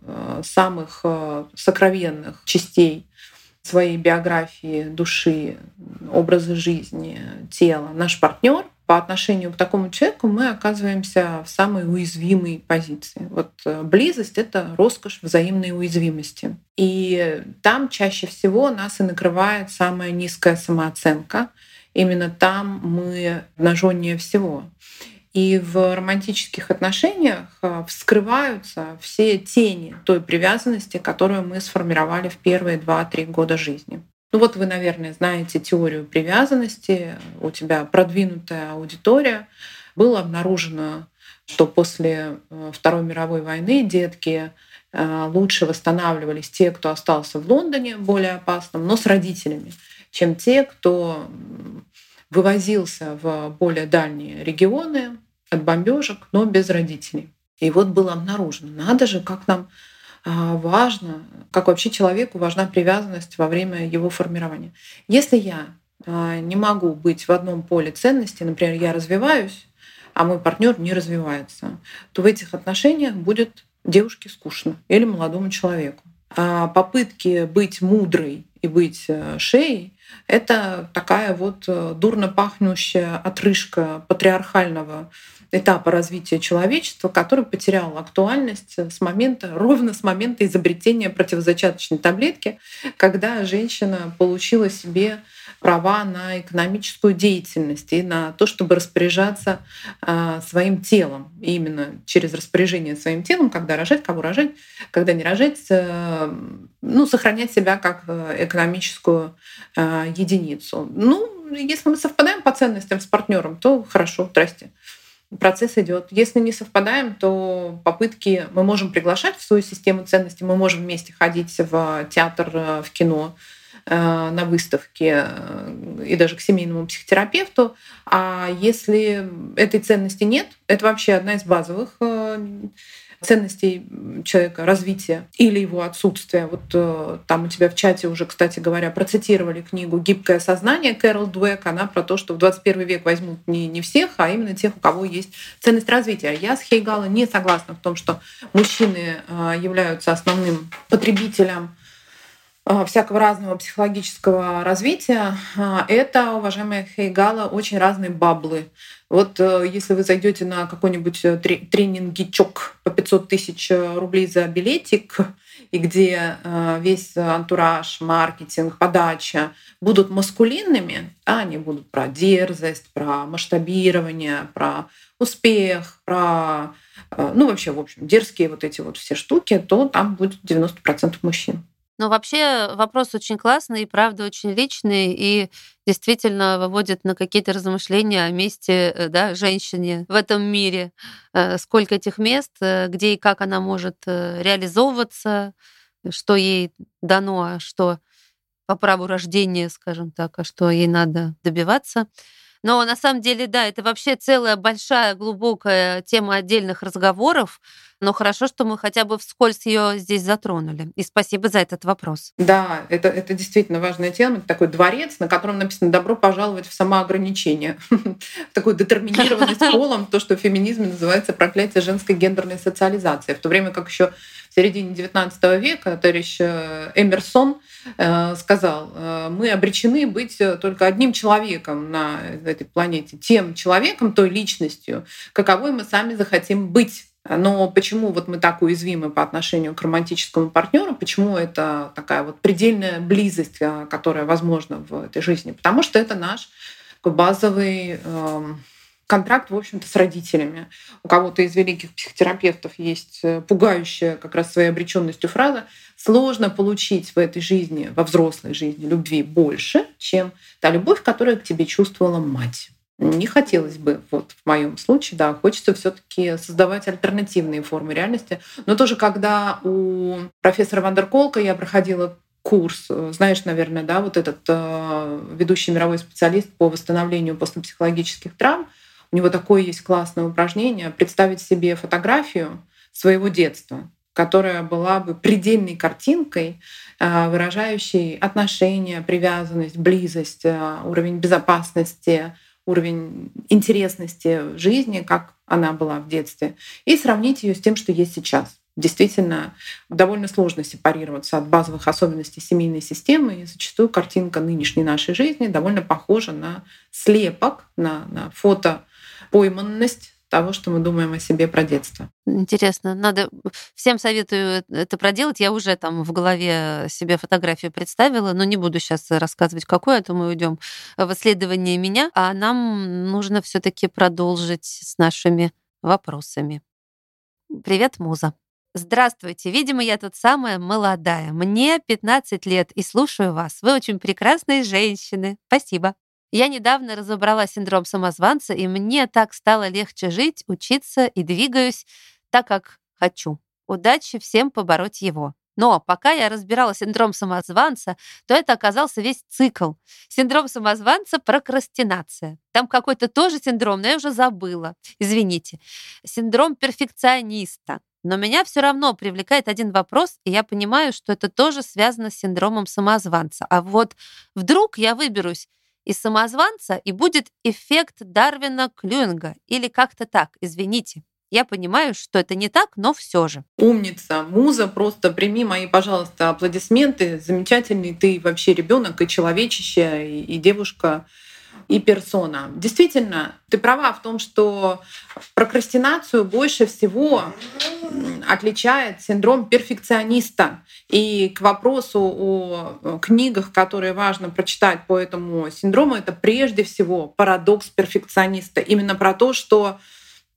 самых сокровенных частей своей биографии, души, образа жизни, тела, наш партнер, по отношению к такому человеку мы оказываемся в самой уязвимой позиции. Вот близость — это роскошь взаимной уязвимости. И там чаще всего нас и накрывает самая низкая самооценка. Именно там мы обнажённее всего. И в романтических отношениях вскрываются все тени той привязанности, которую мы сформировали в первые два-три года жизни. Ну вот вы, наверное, знаете теорию привязанности, у тебя продвинутая аудитория. Было обнаружено, что после Второй мировой войны детки лучше восстанавливались те, кто остался в Лондоне, более опасным, но с родителями, чем те, кто вывозился в более дальние регионы от бомбежек, но без родителей. И вот было обнаружено, надо же, как нам важно, как вообще человеку важна привязанность во время его формирования. Если я не могу быть в одном поле ценностей, например, я развиваюсь, а мой партнер не развивается, то в этих отношениях будет девушке скучно или молодому человеку. А попытки быть мудрой и быть шеей — это такая вот дурно пахнущая отрыжка патриархального этапа развития человечества, который потерял актуальность с момента, ровно с момента изобретения противозачаточной таблетки, когда женщина получила себе права на экономическую деятельность и на то, чтобы распоряжаться своим телом. И именно через распоряжение своим телом, когда рожать, кого рожать, когда не рожать, ну, сохранять себя как экономическую единицу. Ну, если мы совпадаем по ценностям с партнером, то хорошо, здрасте. Процесс идет. Если не совпадаем, то попытки мы можем приглашать в свою систему ценностей, мы можем вместе ходить в театр, в кино, на выставки и даже к семейному психотерапевту. А если этой ценности нет, это вообще одна из базовых ценностей человека, развития или его отсутствия. Вот там у тебя в чате уже, кстати говоря, процитировали книгу «Гибкое сознание» Кэрол Дуэк. Она про то, что в двадцать первый век возьмут не, не всех, а именно тех, у кого есть ценность развития. Я с Хейгало не согласна в том, что мужчины являются основным потребителем всякого разного психологического развития. Это, уважаемая Хейгало, очень разные баблы. Вот если вы зайдете на какой-нибудь тренингичок по пятьсот тысяч рублей за билетик, и где весь антураж, маркетинг, подача будут маскулинными, а они будут про дерзость, про масштабирование, про успех, про, ну вообще, в общем, дерзкие вот эти вот все штуки, то там будет девяносто процентов мужчин. Но вообще вопрос очень классный и, правда, очень личный, и действительно выводит на какие-то размышления о месте, да, женщине в этом мире. Сколько этих мест, где и как она может реализовываться, что ей дано, а что по праву рождения, скажем так, а что ей надо добиваться. Но на самом деле, да, это вообще целая большая, глубокая тема отдельных разговоров, но хорошо, что мы хотя бы вскользь ее здесь затронули. И спасибо за этот вопрос. Да, это, это действительно важная тема. Это такой дворец, на котором написано «Добро пожаловать в самоограничение». Такую детерминированность полом, то, что в феминизме называется «проклятие женской гендерной социализации». В то время как еще в середине девятнадцатого века товарищ Эмерсон сказал, мы обречены быть только одним человеком на этой планете, тем человеком, той личностью, каковой мы сами захотим быть. Но почему вот мы так уязвимы по отношению к романтическому партнеру? Почему это такая вот предельная близость, которая возможна в этой жизни? Потому что это наш базовый контракт, в общем-то, с родителями. У кого-то из великих психотерапевтов есть пугающая как раз своей обреченностью фраза: сложно получить в этой жизни, во взрослой жизни, любви больше, чем та любовь, которую к тебе чувствовала мать. Не хотелось бы, вот в моем случае, да, хочется все-таки создавать альтернативные формы реальности. Но тоже, когда у профессора Вандерколка я проходила курс, знаешь, наверное, да, вот этот э, ведущий мировой специалист по восстановлению после психологических травм, у него такое есть классное упражнение: представить себе фотографию своего детства, которая была бы предельной картинкой, выражающей отношения, привязанность, близость, уровень безопасности, уровень интересности жизни, как она была в детстве, и сравнить ее с тем, что есть сейчас. Действительно, довольно сложно сепарироваться от базовых особенностей семейной системы, и зачастую картинка нынешней нашей жизни довольно похожа на слепок, на, на фотопойманность того, что мы думаем о себе про детство. Интересно. Надо... Всем советую это проделать. Я уже там в голове себе фотографию представила, но не буду сейчас рассказывать, какую, а то мы уйдем в исследование меня. А нам нужно все-таки продолжить с нашими вопросами. Привет, Муза. Здравствуйте. Видимо, я тут самая молодая. Мне пятнадцать лет, и слушаю вас. Вы очень прекрасные женщины. Спасибо. Я недавно разобрала синдром самозванца, и мне так стало легче жить, учиться и двигаюсь так, как хочу. Удачи всем побороть его. Но пока я разбирала синдром самозванца, то это оказался весь цикл. Синдром самозванца — прокрастинация. Там какой-то тоже синдром, но я уже забыла. Извините. Синдром перфекциониста. Но меня все равно привлекает один вопрос, и я понимаю, что это тоже связано с синдромом самозванца. А вот вдруг я выберусь из самозванца, и будет эффект Дарвина-Клюинга. Или как-то так, извините. Я понимаю, что это не так, но все же. Умница, Муза, просто прими мои, пожалуйста, аплодисменты. Замечательный ты вообще ребенок, и человечище, и, и девушка, и персона. Действительно, ты права в том, что прокрастинацию больше всего отличает синдром перфекциониста. И к вопросу о книгах, которые важно прочитать по этому синдрому, это прежде всего «Парадокс перфекциониста». Именно про то, что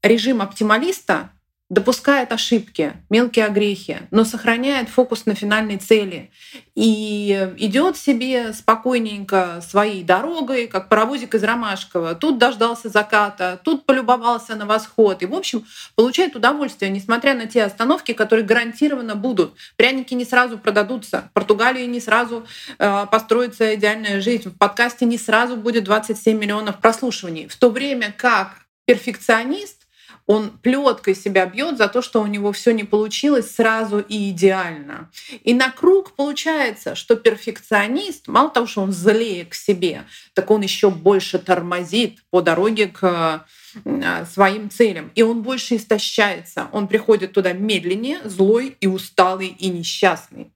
режим оптималиста допускает ошибки, мелкие огрехи, но сохраняет фокус на финальной цели и идет себе спокойненько своей дорогой, как паровозик из Ромашкова. Тут дождался заката, тут полюбовался на восход. И, в общем, получает удовольствие, несмотря на те остановки, которые гарантированно будут. Пряники не сразу продадутся, в Португалии не сразу э, построится идеальная жизнь, в подкасте не сразу будет двадцать семь миллионов прослушиваний. В то время как перфекционист, он плеткой себя бьет за то, что у него все не получилось сразу и идеально. И на круг получается, что перфекционист, мало того, что он злее к себе, так он еще больше тормозит по дороге к своим целям. И он больше истощается. Он приходит туда медленнее, злой и усталый и несчастный.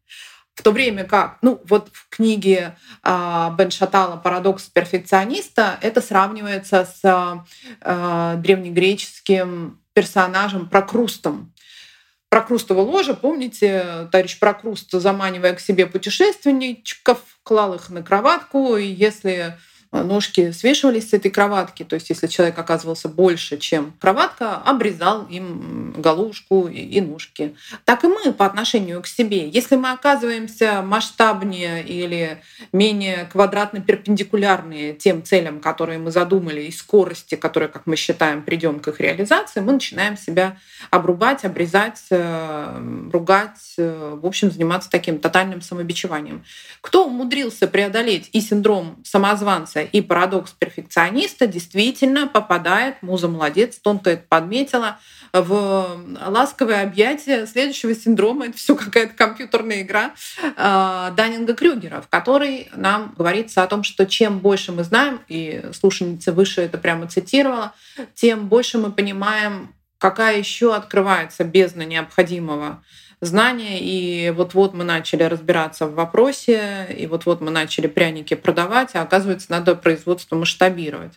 В то время как, ну вот в книге э, Бен-Шатала «Парадокс перфекциониста» это сравнивается с э, древнегреческим персонажем Прокрустом. Прокрустова ложа, помните, товарищ Прокруст, заманивая к себе путешественников, клал их на кроватку, и если ножки свешивались с этой кроватки. То есть если человек оказывался больше, чем кроватка, обрезал им головушку и ножки. Так и мы по отношению к себе. Если мы оказываемся масштабнее или менее квадратно перпендикулярные тем целям, которые мы задумали, и скорости, которые, как мы считаем, придем к их реализации, мы начинаем себя обрубать, обрезать, ругать, в общем, заниматься таким тотальным самобичеванием. Кто умудрился преодолеть и синдром самозванца, и парадокс перфекциониста, действительно попадает, муза молодец, тонко это подметила, в ласковое объятие следующего синдрома. Это все какая-то компьютерная игра Даннинга-Крюгера, в которой нам говорится о том, что чем больше мы знаем, и слушательница выше это прямо цитировала, тем больше мы понимаем, какая еще открывается бездна необходимого знания, и вот-вот мы начали разбираться в вопросе, и вот-вот мы начали пряники продавать, а оказывается, надо производство масштабировать.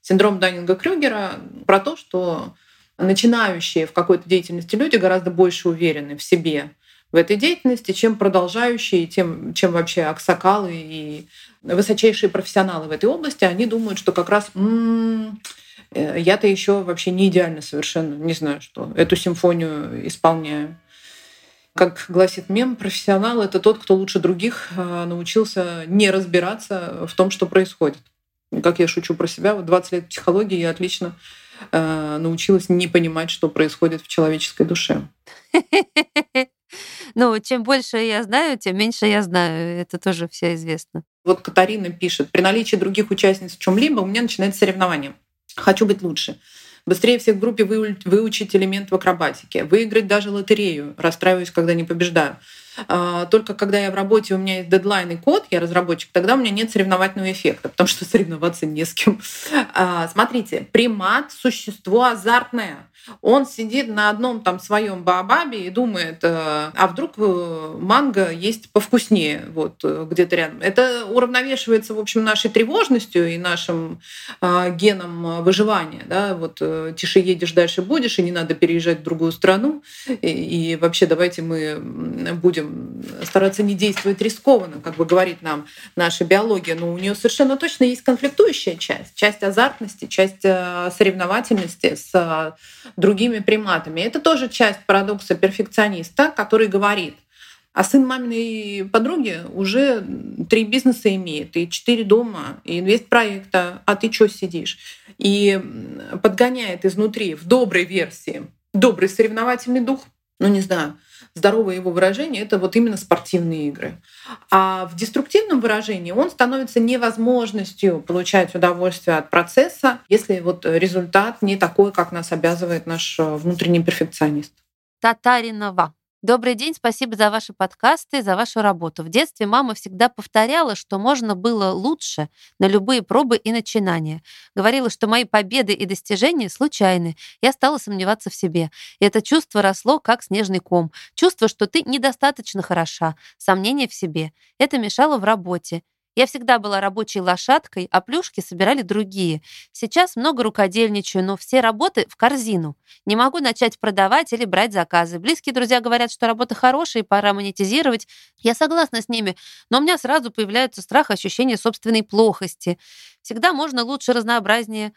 Синдром Даннинга-Крюгера про то, что начинающие в какой-то деятельности люди гораздо больше уверены в себе в этой деятельности, чем продолжающие, тем, чем вообще аксакалы и высочайшие профессионалы в этой области. Они думают, что как раз... М-м, я-то еще вообще не идеально совершенно, не знаю, что эту симфонию исполняю. Как гласит мем, профессионал — это тот, кто лучше других научился не разбираться в том, что происходит. Как я шучу про себя, в двадцать лет психологии я отлично э, научилась не понимать, что происходит в человеческой душе. Ну, чем больше я знаю, тем меньше я знаю. Это тоже все известно. Вот Катарина пишет: при наличии других участниц в чем-либо у меня начинается соревнование. Хочу быть лучше. Быстрее всех в группе выучить элемент в акробатике, выиграть даже лотерею. Расстраиваюсь, когда не побеждаю. Только когда я в работе, у меня есть дедлайн и код, я разработчик, тогда у меня нет соревновательного эффекта, потому что соревноваться не с кем. Смотрите, примат — существо азартное. Он сидит на одном там своем баобабе и думает, а вдруг манго есть повкуснее вот где-то рядом. Это уравновешивается, в общем, нашей тревожностью и нашим геном выживания. Да? Вот тише едешь, дальше будешь, и не надо переезжать в другую страну. И, и вообще давайте мы будем стараться не действовать рискованно, как бы говорит нам наша биология. Но у нее совершенно точно есть конфликтующая часть, часть азартности, часть соревновательности с другими приматами. Это тоже часть парадокса перфекциониста, который говорит: а сын маминой подруги уже три бизнеса имеет, и четыре дома, и инвестпроекта, а ты чё сидишь? И подгоняет изнутри в доброй версии добрый соревновательный дух, ну не знаю, здоровое его выражение — это вот именно спортивные игры. А в деструктивном выражении он становится невозможностью получать удовольствие от процесса, если вот результат не такой, как нас обязывает наш внутренний перфекционист. Татаринова. Добрый день, спасибо за ваши подкасты, за вашу работу. В детстве мама всегда повторяла, что можно было лучше на любые пробы и начинания. Говорила, что мои победы и достижения случайны. Я стала сомневаться в себе. И это чувство росло, как снежный ком. Чувство, что ты недостаточно хороша. Сомнение в себе. Это мешало в работе. Я всегда была рабочей лошадкой, а плюшки собирали другие. Сейчас много рукодельничаю, но все работы в корзину. Не могу начать продавать или брать заказы. Близкие друзья говорят, что работа хорошая и пора монетизировать. Я согласна с ними, но у меня сразу появляется страх, ощущение собственной плохости. Всегда можно лучше, разнообразнее.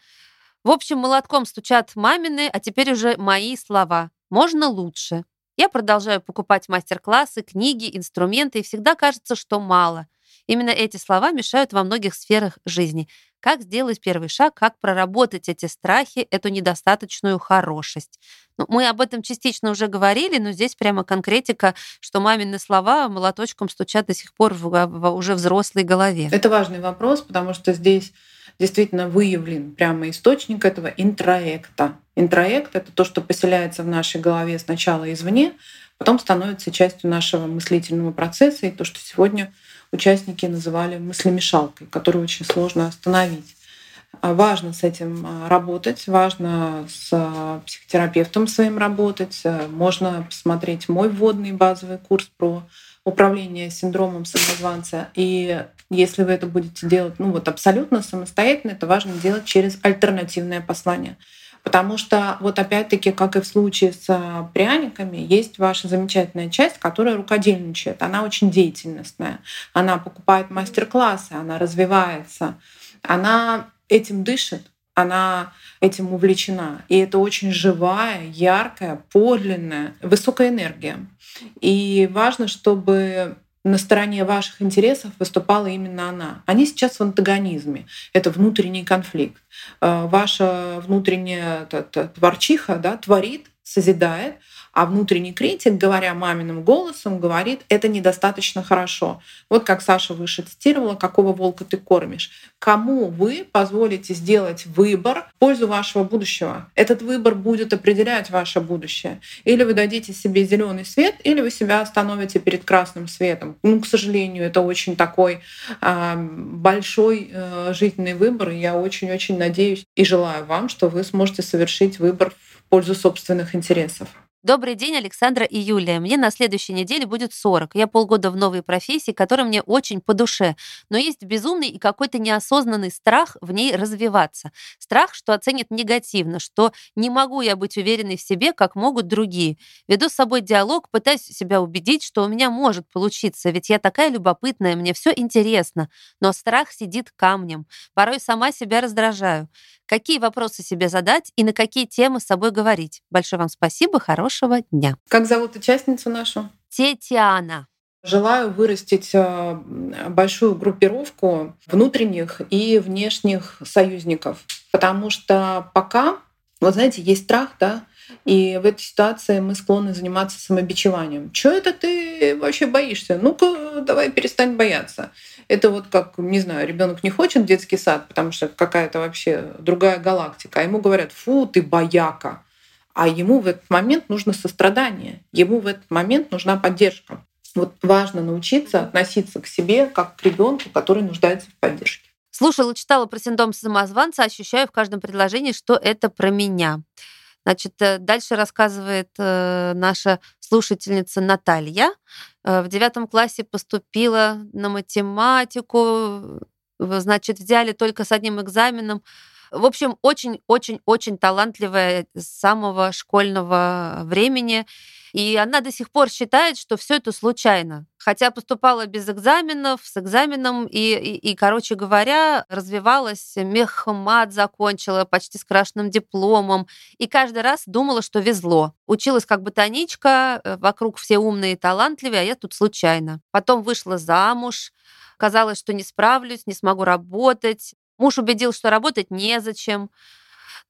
В общем, молотком стучат мамины, а теперь уже мои слова. Можно лучше. Я продолжаю покупать мастер-классы, книги, инструменты, и всегда кажется, что мало. Именно эти слова мешают во многих сферах жизни. Как сделать первый шаг, как проработать эти страхи, эту недостаточную хорошесть? Ну, мы об этом частично уже говорили, но здесь прямо конкретика, что мамины слова молоточком стучат до сих пор в, в уже взрослой голове. Это важный вопрос, потому что здесь действительно выявлен прямо источник этого интроекта. Интроект — это то, что поселяется в нашей голове сначала извне, потом становится частью нашего мыслительного процесса, и то, что сегодня участники называли мыслемешалкой, которую очень сложно остановить. Важно с этим работать, важно с психотерапевтом своим работать. Можно посмотреть мой вводный базовый курс про управление синдромом самозванца. И если вы это будете делать ну вот, абсолютно самостоятельно, это важно делать через альтернативное послание. Потому что вот опять-таки, как и в случае с пряниками, есть ваша замечательная часть, которая рукодельничает. Она очень деятельностная. Она покупает мастер-классы, она развивается. она этим дышит, она этим увлечена. И это очень живая, яркая, подлинная, высокая энергия. И важно, чтобы на стороне ваших интересов выступала именно она. Они сейчас в антагонизме. Это внутренний конфликт. Ваша внутренняя творчиха, да, творит, созидает, а внутренний критик, говоря маминым голосом, говорит: это недостаточно хорошо. Вот как Саша выше цитировала: какого волка ты кормишь? Кому вы позволите сделать выбор в пользу вашего будущего? Этот выбор будет определять ваше будущее. Или вы дадите себе зеленый свет, или вы себя остановите перед красным светом. Ну, к сожалению, это очень такой э, большой э, жизненный выбор. И я очень-очень надеюсь и желаю вам, что вы сможете совершить выбор в пользу собственных интересов. Добрый день, Александра и Юлия. Мне на следующей неделе будет сорок. Я полгода в новой профессии, которая мне очень по душе. Но есть безумный и какой-то неосознанный страх в ней развиваться. Страх, что оценят негативно, что не могу я быть уверенной в себе, как могут другие. Веду с собой диалог, пытаюсь себя убедить, что у меня может получиться, ведь я такая любопытная, мне все интересно. Но страх сидит камнем. Порой сама себя раздражаю. Какие вопросы себе задать и на какие темы с собой говорить? Большое вам спасибо, хорошего дня. Как зовут участницу нашу? Тетяна. Желаю вырастить большую группировку внутренних и внешних союзников, потому что пока, вот знаете, есть страх, да, и в этой ситуации мы склонны заниматься самобичеванием. Чё это ты вообще боишься? Ну-ка, давай перестань бояться. Это вот как, не знаю, ребенок не хочет в детский сад, потому что это какая-то вообще другая галактика. А ему говорят: фу, ты бояка. А ему в этот момент нужно сострадание, ему в этот момент нужна поддержка. Вот важно научиться относиться к себе как к ребенку, который нуждается в поддержке. Слушала, читала про синдром самозванца, ощущаю в каждом предложении, что это про меня. Значит, дальше рассказывает наша слушательница Наталья. В девятом классе поступила на математику, значит, взяли только с одним экзаменом. В общем, очень-очень-очень талантливая с самого школьного времени. И она до сих пор считает, что все это случайно. Хотя поступала без экзаменов, с экзаменом, и, и, и короче говоря, развивалась, мехмат закончила почти с крашенным дипломом. И каждый раз думала, что везло. Училась как ботаничка, вокруг все умные и талантливые, а я тут случайно. Потом вышла замуж, казалось, что не справлюсь, не смогу работать. Муж убедил, что работать незачем.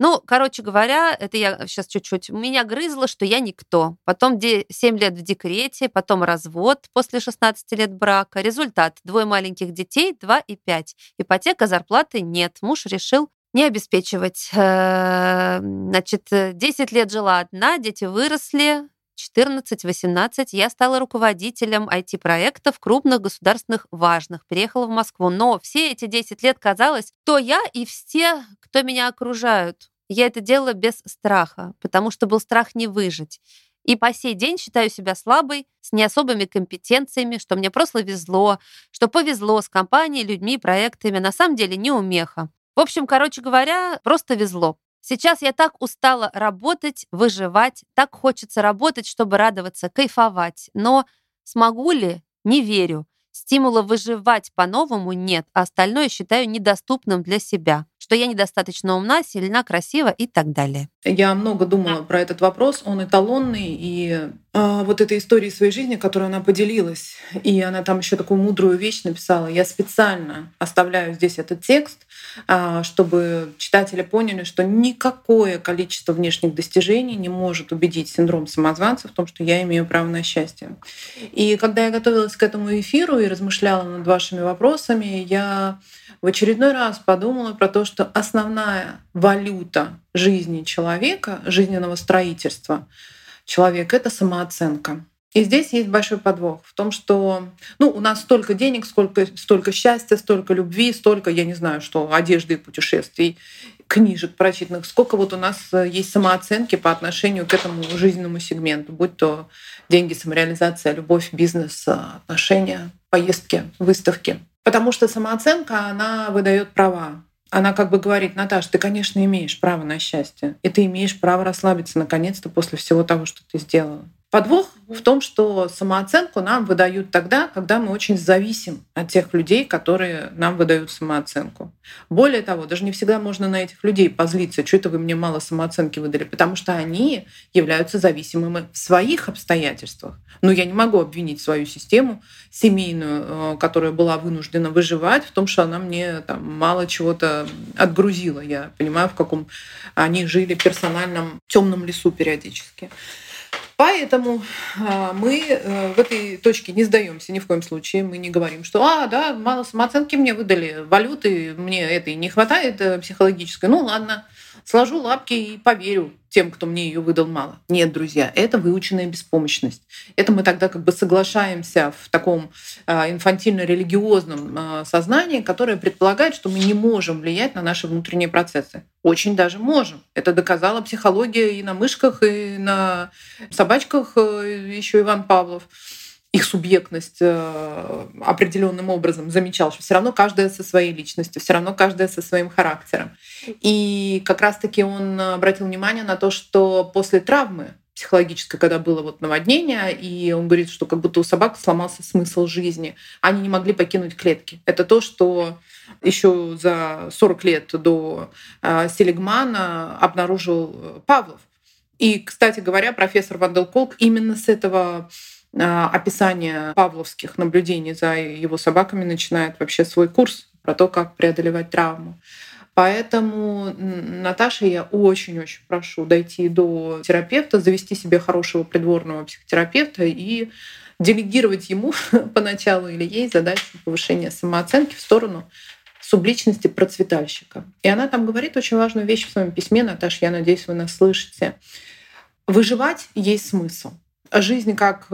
Ну, короче говоря, это я сейчас чуть-чуть. Меня грызло, что я никто. Потом семь лет в декрете, потом развод после шестнадцати лет брака. Результат: двое маленьких детей, два и пять. Ипотека, зарплаты нет. Муж решил не обеспечивать. Значит, десять лет жила одна, дети выросли. четырнадцать-восемнадцать я стала руководителем ай ти-проектов крупных государственных важных, переехала в Москву. Но все эти десять лет казалось, то я и все, кто меня окружают. Я это делала без страха, потому что был страх не выжить. И по сей день считаю себя слабой, с не особыми компетенциями, что мне просто везло, что повезло с компанией, людьми, проектами. На самом деле не умеха. В общем, короче говоря, просто везло. Сейчас я так устала работать, выживать, так хочется работать, чтобы радоваться, кайфовать. Но смогу ли? Не верю. Стимула выживать по-новому нет, а остальное считаю недоступным для себя. Что я недостаточно умна, сильна, красива и так далее. Я много думала про этот вопрос, он эталонный, и э, вот этой истории своей жизни, которой она поделилась, и она там еще такую мудрую вещь написала. Я специально оставляю здесь этот текст, э, чтобы читатели поняли, что никакое количество внешних достижений не может убедить синдром самозванца в том, что я имею право на счастье. И когда я готовилась к этому эфиру и размышляла над вашими вопросами, я в очередной раз подумала про то, что основная валюта жизни человека, жизненного строительства человека — это самооценка. И здесь есть большой подвох в том, что ну, у нас столько денег, сколько, столько счастья, столько любви, столько, я не знаю, что, одежды и путешествий, книжек прочитанных, сколько вот у нас есть самооценки по отношению к этому жизненному сегменту, будь то деньги, самореализация, любовь, бизнес, отношения, поездки, выставки. Потому что самооценка, она выдает права. Она как бы говорит: Наташ, ты, конечно, имеешь право на счастье, и ты имеешь право расслабиться наконец-то после всего того, что ты сделала. Подвох в том, что самооценку нам выдают тогда, когда мы очень зависим от тех людей, которые нам выдают самооценку. Более того, даже не всегда можно на этих людей позлиться, что это вы мне мало самооценки выдали, потому что они являются зависимыми в своих обстоятельствах. Но я не могу обвинить свою систему семейную, которая была вынуждена выживать, в том, что она мне там, мало чего-то отгрузила. Я понимаю, в каком они жили персональном темном лесу периодически. Поэтому мы в этой точке не сдаемся ни в коем случае. Мы не говорим, что «а, да, мало самооценки мне выдали, валюты мне этой не хватает психологической, ну ладно, сложу лапки и поверю тем, кто мне ее выдал мало». Нет, друзья, это выученная беспомощность. Это мы тогда как бы соглашаемся в таком инфантильно-религиозном сознании, которое предполагает, что мы не можем влиять на наши внутренние процессы. Очень даже можем. Это доказала психология и на мышках, и на собачках еще Иван Павлов. Их субъектность определенным образом замечал, что все равно каждая со своей личностью, все равно каждая со своим характером. И как раз-таки он обратил внимание на то, что после травмы психологической, когда было вот наводнение, и он говорит, что как будто у собак сломался смысл жизни, они не могли покинуть клетки. Это то, что еще за сорок лет до Селигмана обнаружил Павлов. И, кстати говоря, профессор Ванделколк именно с этого описание павловских наблюдений за его собаками начинает вообще свой курс про то, как преодолевать травму. Поэтому, Наташа, я очень-очень прошу дойти до терапевта, завести себе хорошего придворного психотерапевта и делегировать ему поначалу или ей задачу повышения самооценки в сторону субличности процветальщика. И она там говорит очень важную вещь в своем письме. Наташа, я надеюсь, вы нас слышите. Выживать есть смысл. Жизнь как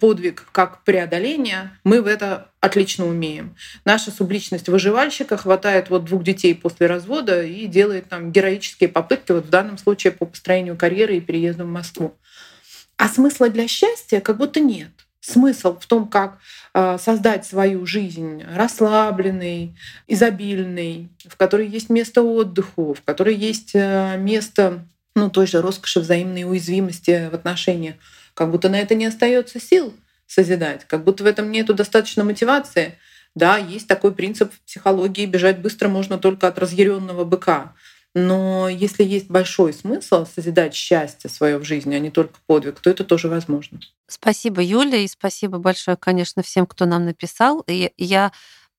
подвиг, как преодоление, мы в это отлично умеем. Наша субличность выживальщика хватает вот двух детей после развода и делает там героические попытки, вот в данном случае по построению карьеры и переезду в Москву. А смысла для счастья как будто нет. Смысл в том, как создать свою жизнь расслабленной, изобильной, в которой есть место отдыху, в которой есть место ну, той же роскоши взаимной уязвимости в отношениях. Как будто на это не остается сил созидать, как будто в этом нету достаточно мотивации. Да, есть такой принцип в психологии: бежать быстро можно только от разъяренного быка. Но если есть большой смысл созидать счастье свое в жизни, а не только подвиг, то это тоже возможно. Спасибо, Юля, и спасибо большое, конечно, всем, кто нам написал. И я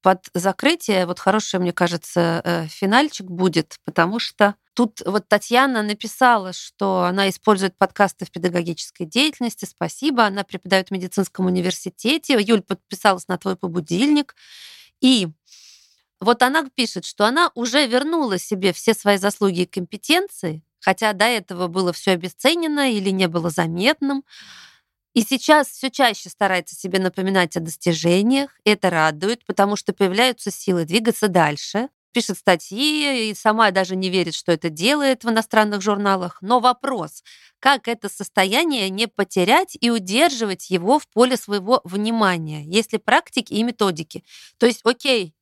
под закрытие вот хороший, мне кажется, финальчик будет, потому что тут вот Татьяна написала, что она использует подкасты в педагогической деятельности. Спасибо. Она преподает в медицинском университете. Юль подписалась на твой побудильник. И вот она пишет, что она уже вернула себе все свои заслуги и компетенции, хотя до этого было все обесценено или не было заметным. И сейчас все чаще старается себе напоминать о достижениях. Это радует, потому что появляются силы двигаться дальше. Пишет статьи и сама даже не верит, что это делает в иностранных журналах. Но вопрос, как это состояние не потерять и удерживать его в поле своего внимания, есть ли практики и методики. То есть, окей,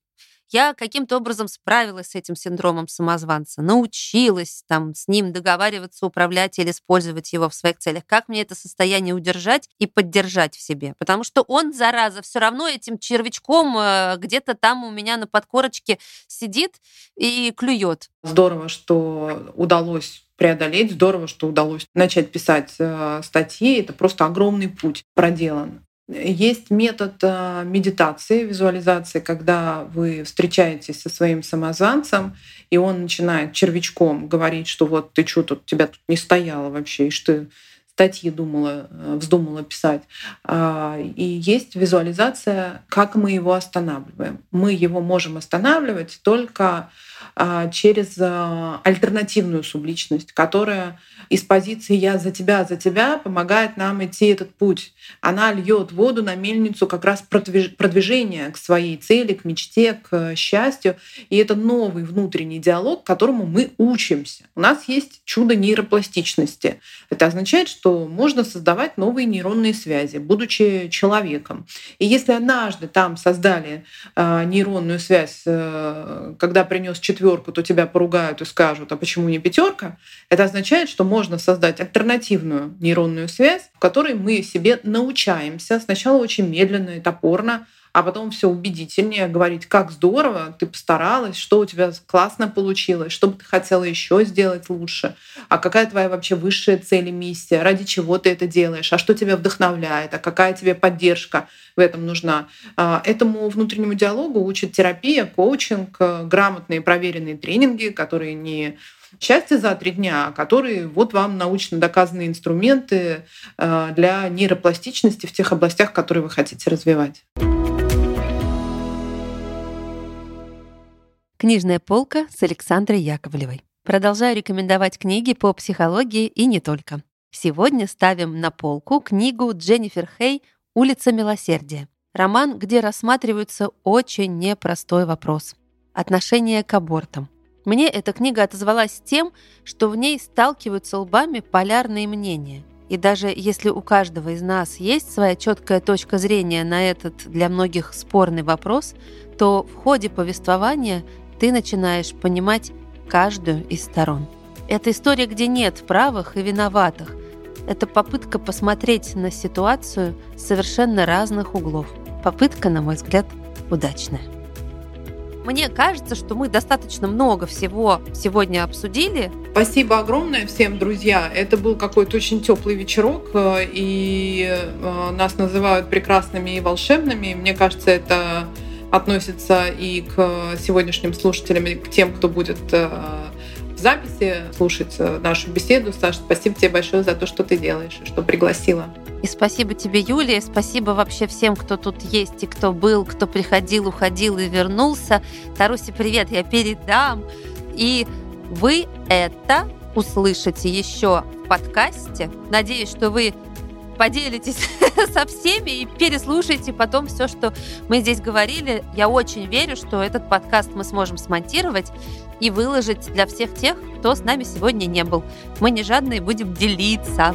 я каким-то образом справилась с этим синдромом самозванца, научилась там, с ним договариваться, управлять или использовать его в своих целях. Как мне это состояние удержать и поддержать в себе? Потому что он, зараза, все равно этим червячком где-то там у меня на подкорочке сидит и клюет. Здорово, что удалось преодолеть, здорово, что удалось начать писать статьи. Это просто огромный путь проделан. Есть метод медитации, визуализации, когда вы встречаетесь со своим самозванцем, и он начинает червячком говорить, что вот ты что тут, тебя тут не стояло вообще, и что ты статьи думала, вздумала писать. И есть визуализация, как мы его останавливаем. Мы его можем останавливать только через альтернативную субличность, которая из позиции «я за тебя, за тебя» помогает нам идти этот путь. Она льет воду на мельницу как раз продвижения к своей цели, к мечте, к счастью. И это новый внутренний диалог, которому мы учимся. У нас есть чудо нейропластичности. Это означает, что что можно создавать новые нейронные связи, будучи человеком. И если однажды там создали нейронную связь, когда принес четверку, то тебя поругают и скажут, а почему не пятерка? Это означает, что можно создать альтернативную нейронную связь, в которой мы себе научаемся сначала очень медленно и топорно, а потом все убедительнее говорить, как здорово, ты постаралась, что у тебя классно получилось, что бы ты хотела еще сделать лучше, а какая твоя вообще высшая цель и миссия, ради чего ты это делаешь, а что тебя вдохновляет, а какая тебе поддержка в этом нужна. Этому внутреннему диалогу учит терапия, коучинг, грамотные проверенные тренинги, которые не счастье за три дня, которые вот вам научно доказанные инструменты для нейропластичности в тех областях, которые вы хотите развивать. Книжная полка с Александрой Яковлевой. Продолжаю рекомендовать книги по психологии и не только. Сегодня ставим на полку книгу Дженнифер Хей «Улица милосердия». Роман, где рассматривается очень непростой вопрос – отношение к абортам. Мне эта книга отозвалась тем, что в ней сталкиваются лбами полярные мнения. И даже если у каждого из нас есть своя четкая точка зрения на этот для многих спорный вопрос, то в ходе повествования ты начинаешь понимать каждую из сторон. Это история, где нет правых и виноватых. Это попытка посмотреть на ситуацию с совершенно разных углов. Попытка, на мой взгляд, удачная. Мне кажется, что мы достаточно много всего сегодня обсудили. Спасибо огромное всем, друзья. Это был какой-то очень теплый вечерок, и нас называют прекрасными и волшебными. Мне кажется, это относится и к сегодняшним слушателям, и к тем, кто будет в записи слушать нашу беседу. Саша, спасибо тебе большое за то, что ты делаешь, что пригласила. И спасибо тебе, Юлия, спасибо вообще всем, кто тут есть и кто был, кто приходил, уходил и вернулся. Тарусе привет я передам. И вы это услышите еще в подкасте. Надеюсь, что вы поделитесь со всеми и переслушайте потом все, что мы здесь говорили. Я очень верю, что этот подкаст мы сможем смонтировать и выложить для всех тех, кто с нами сегодня не был. Мы не жадные, будем делиться.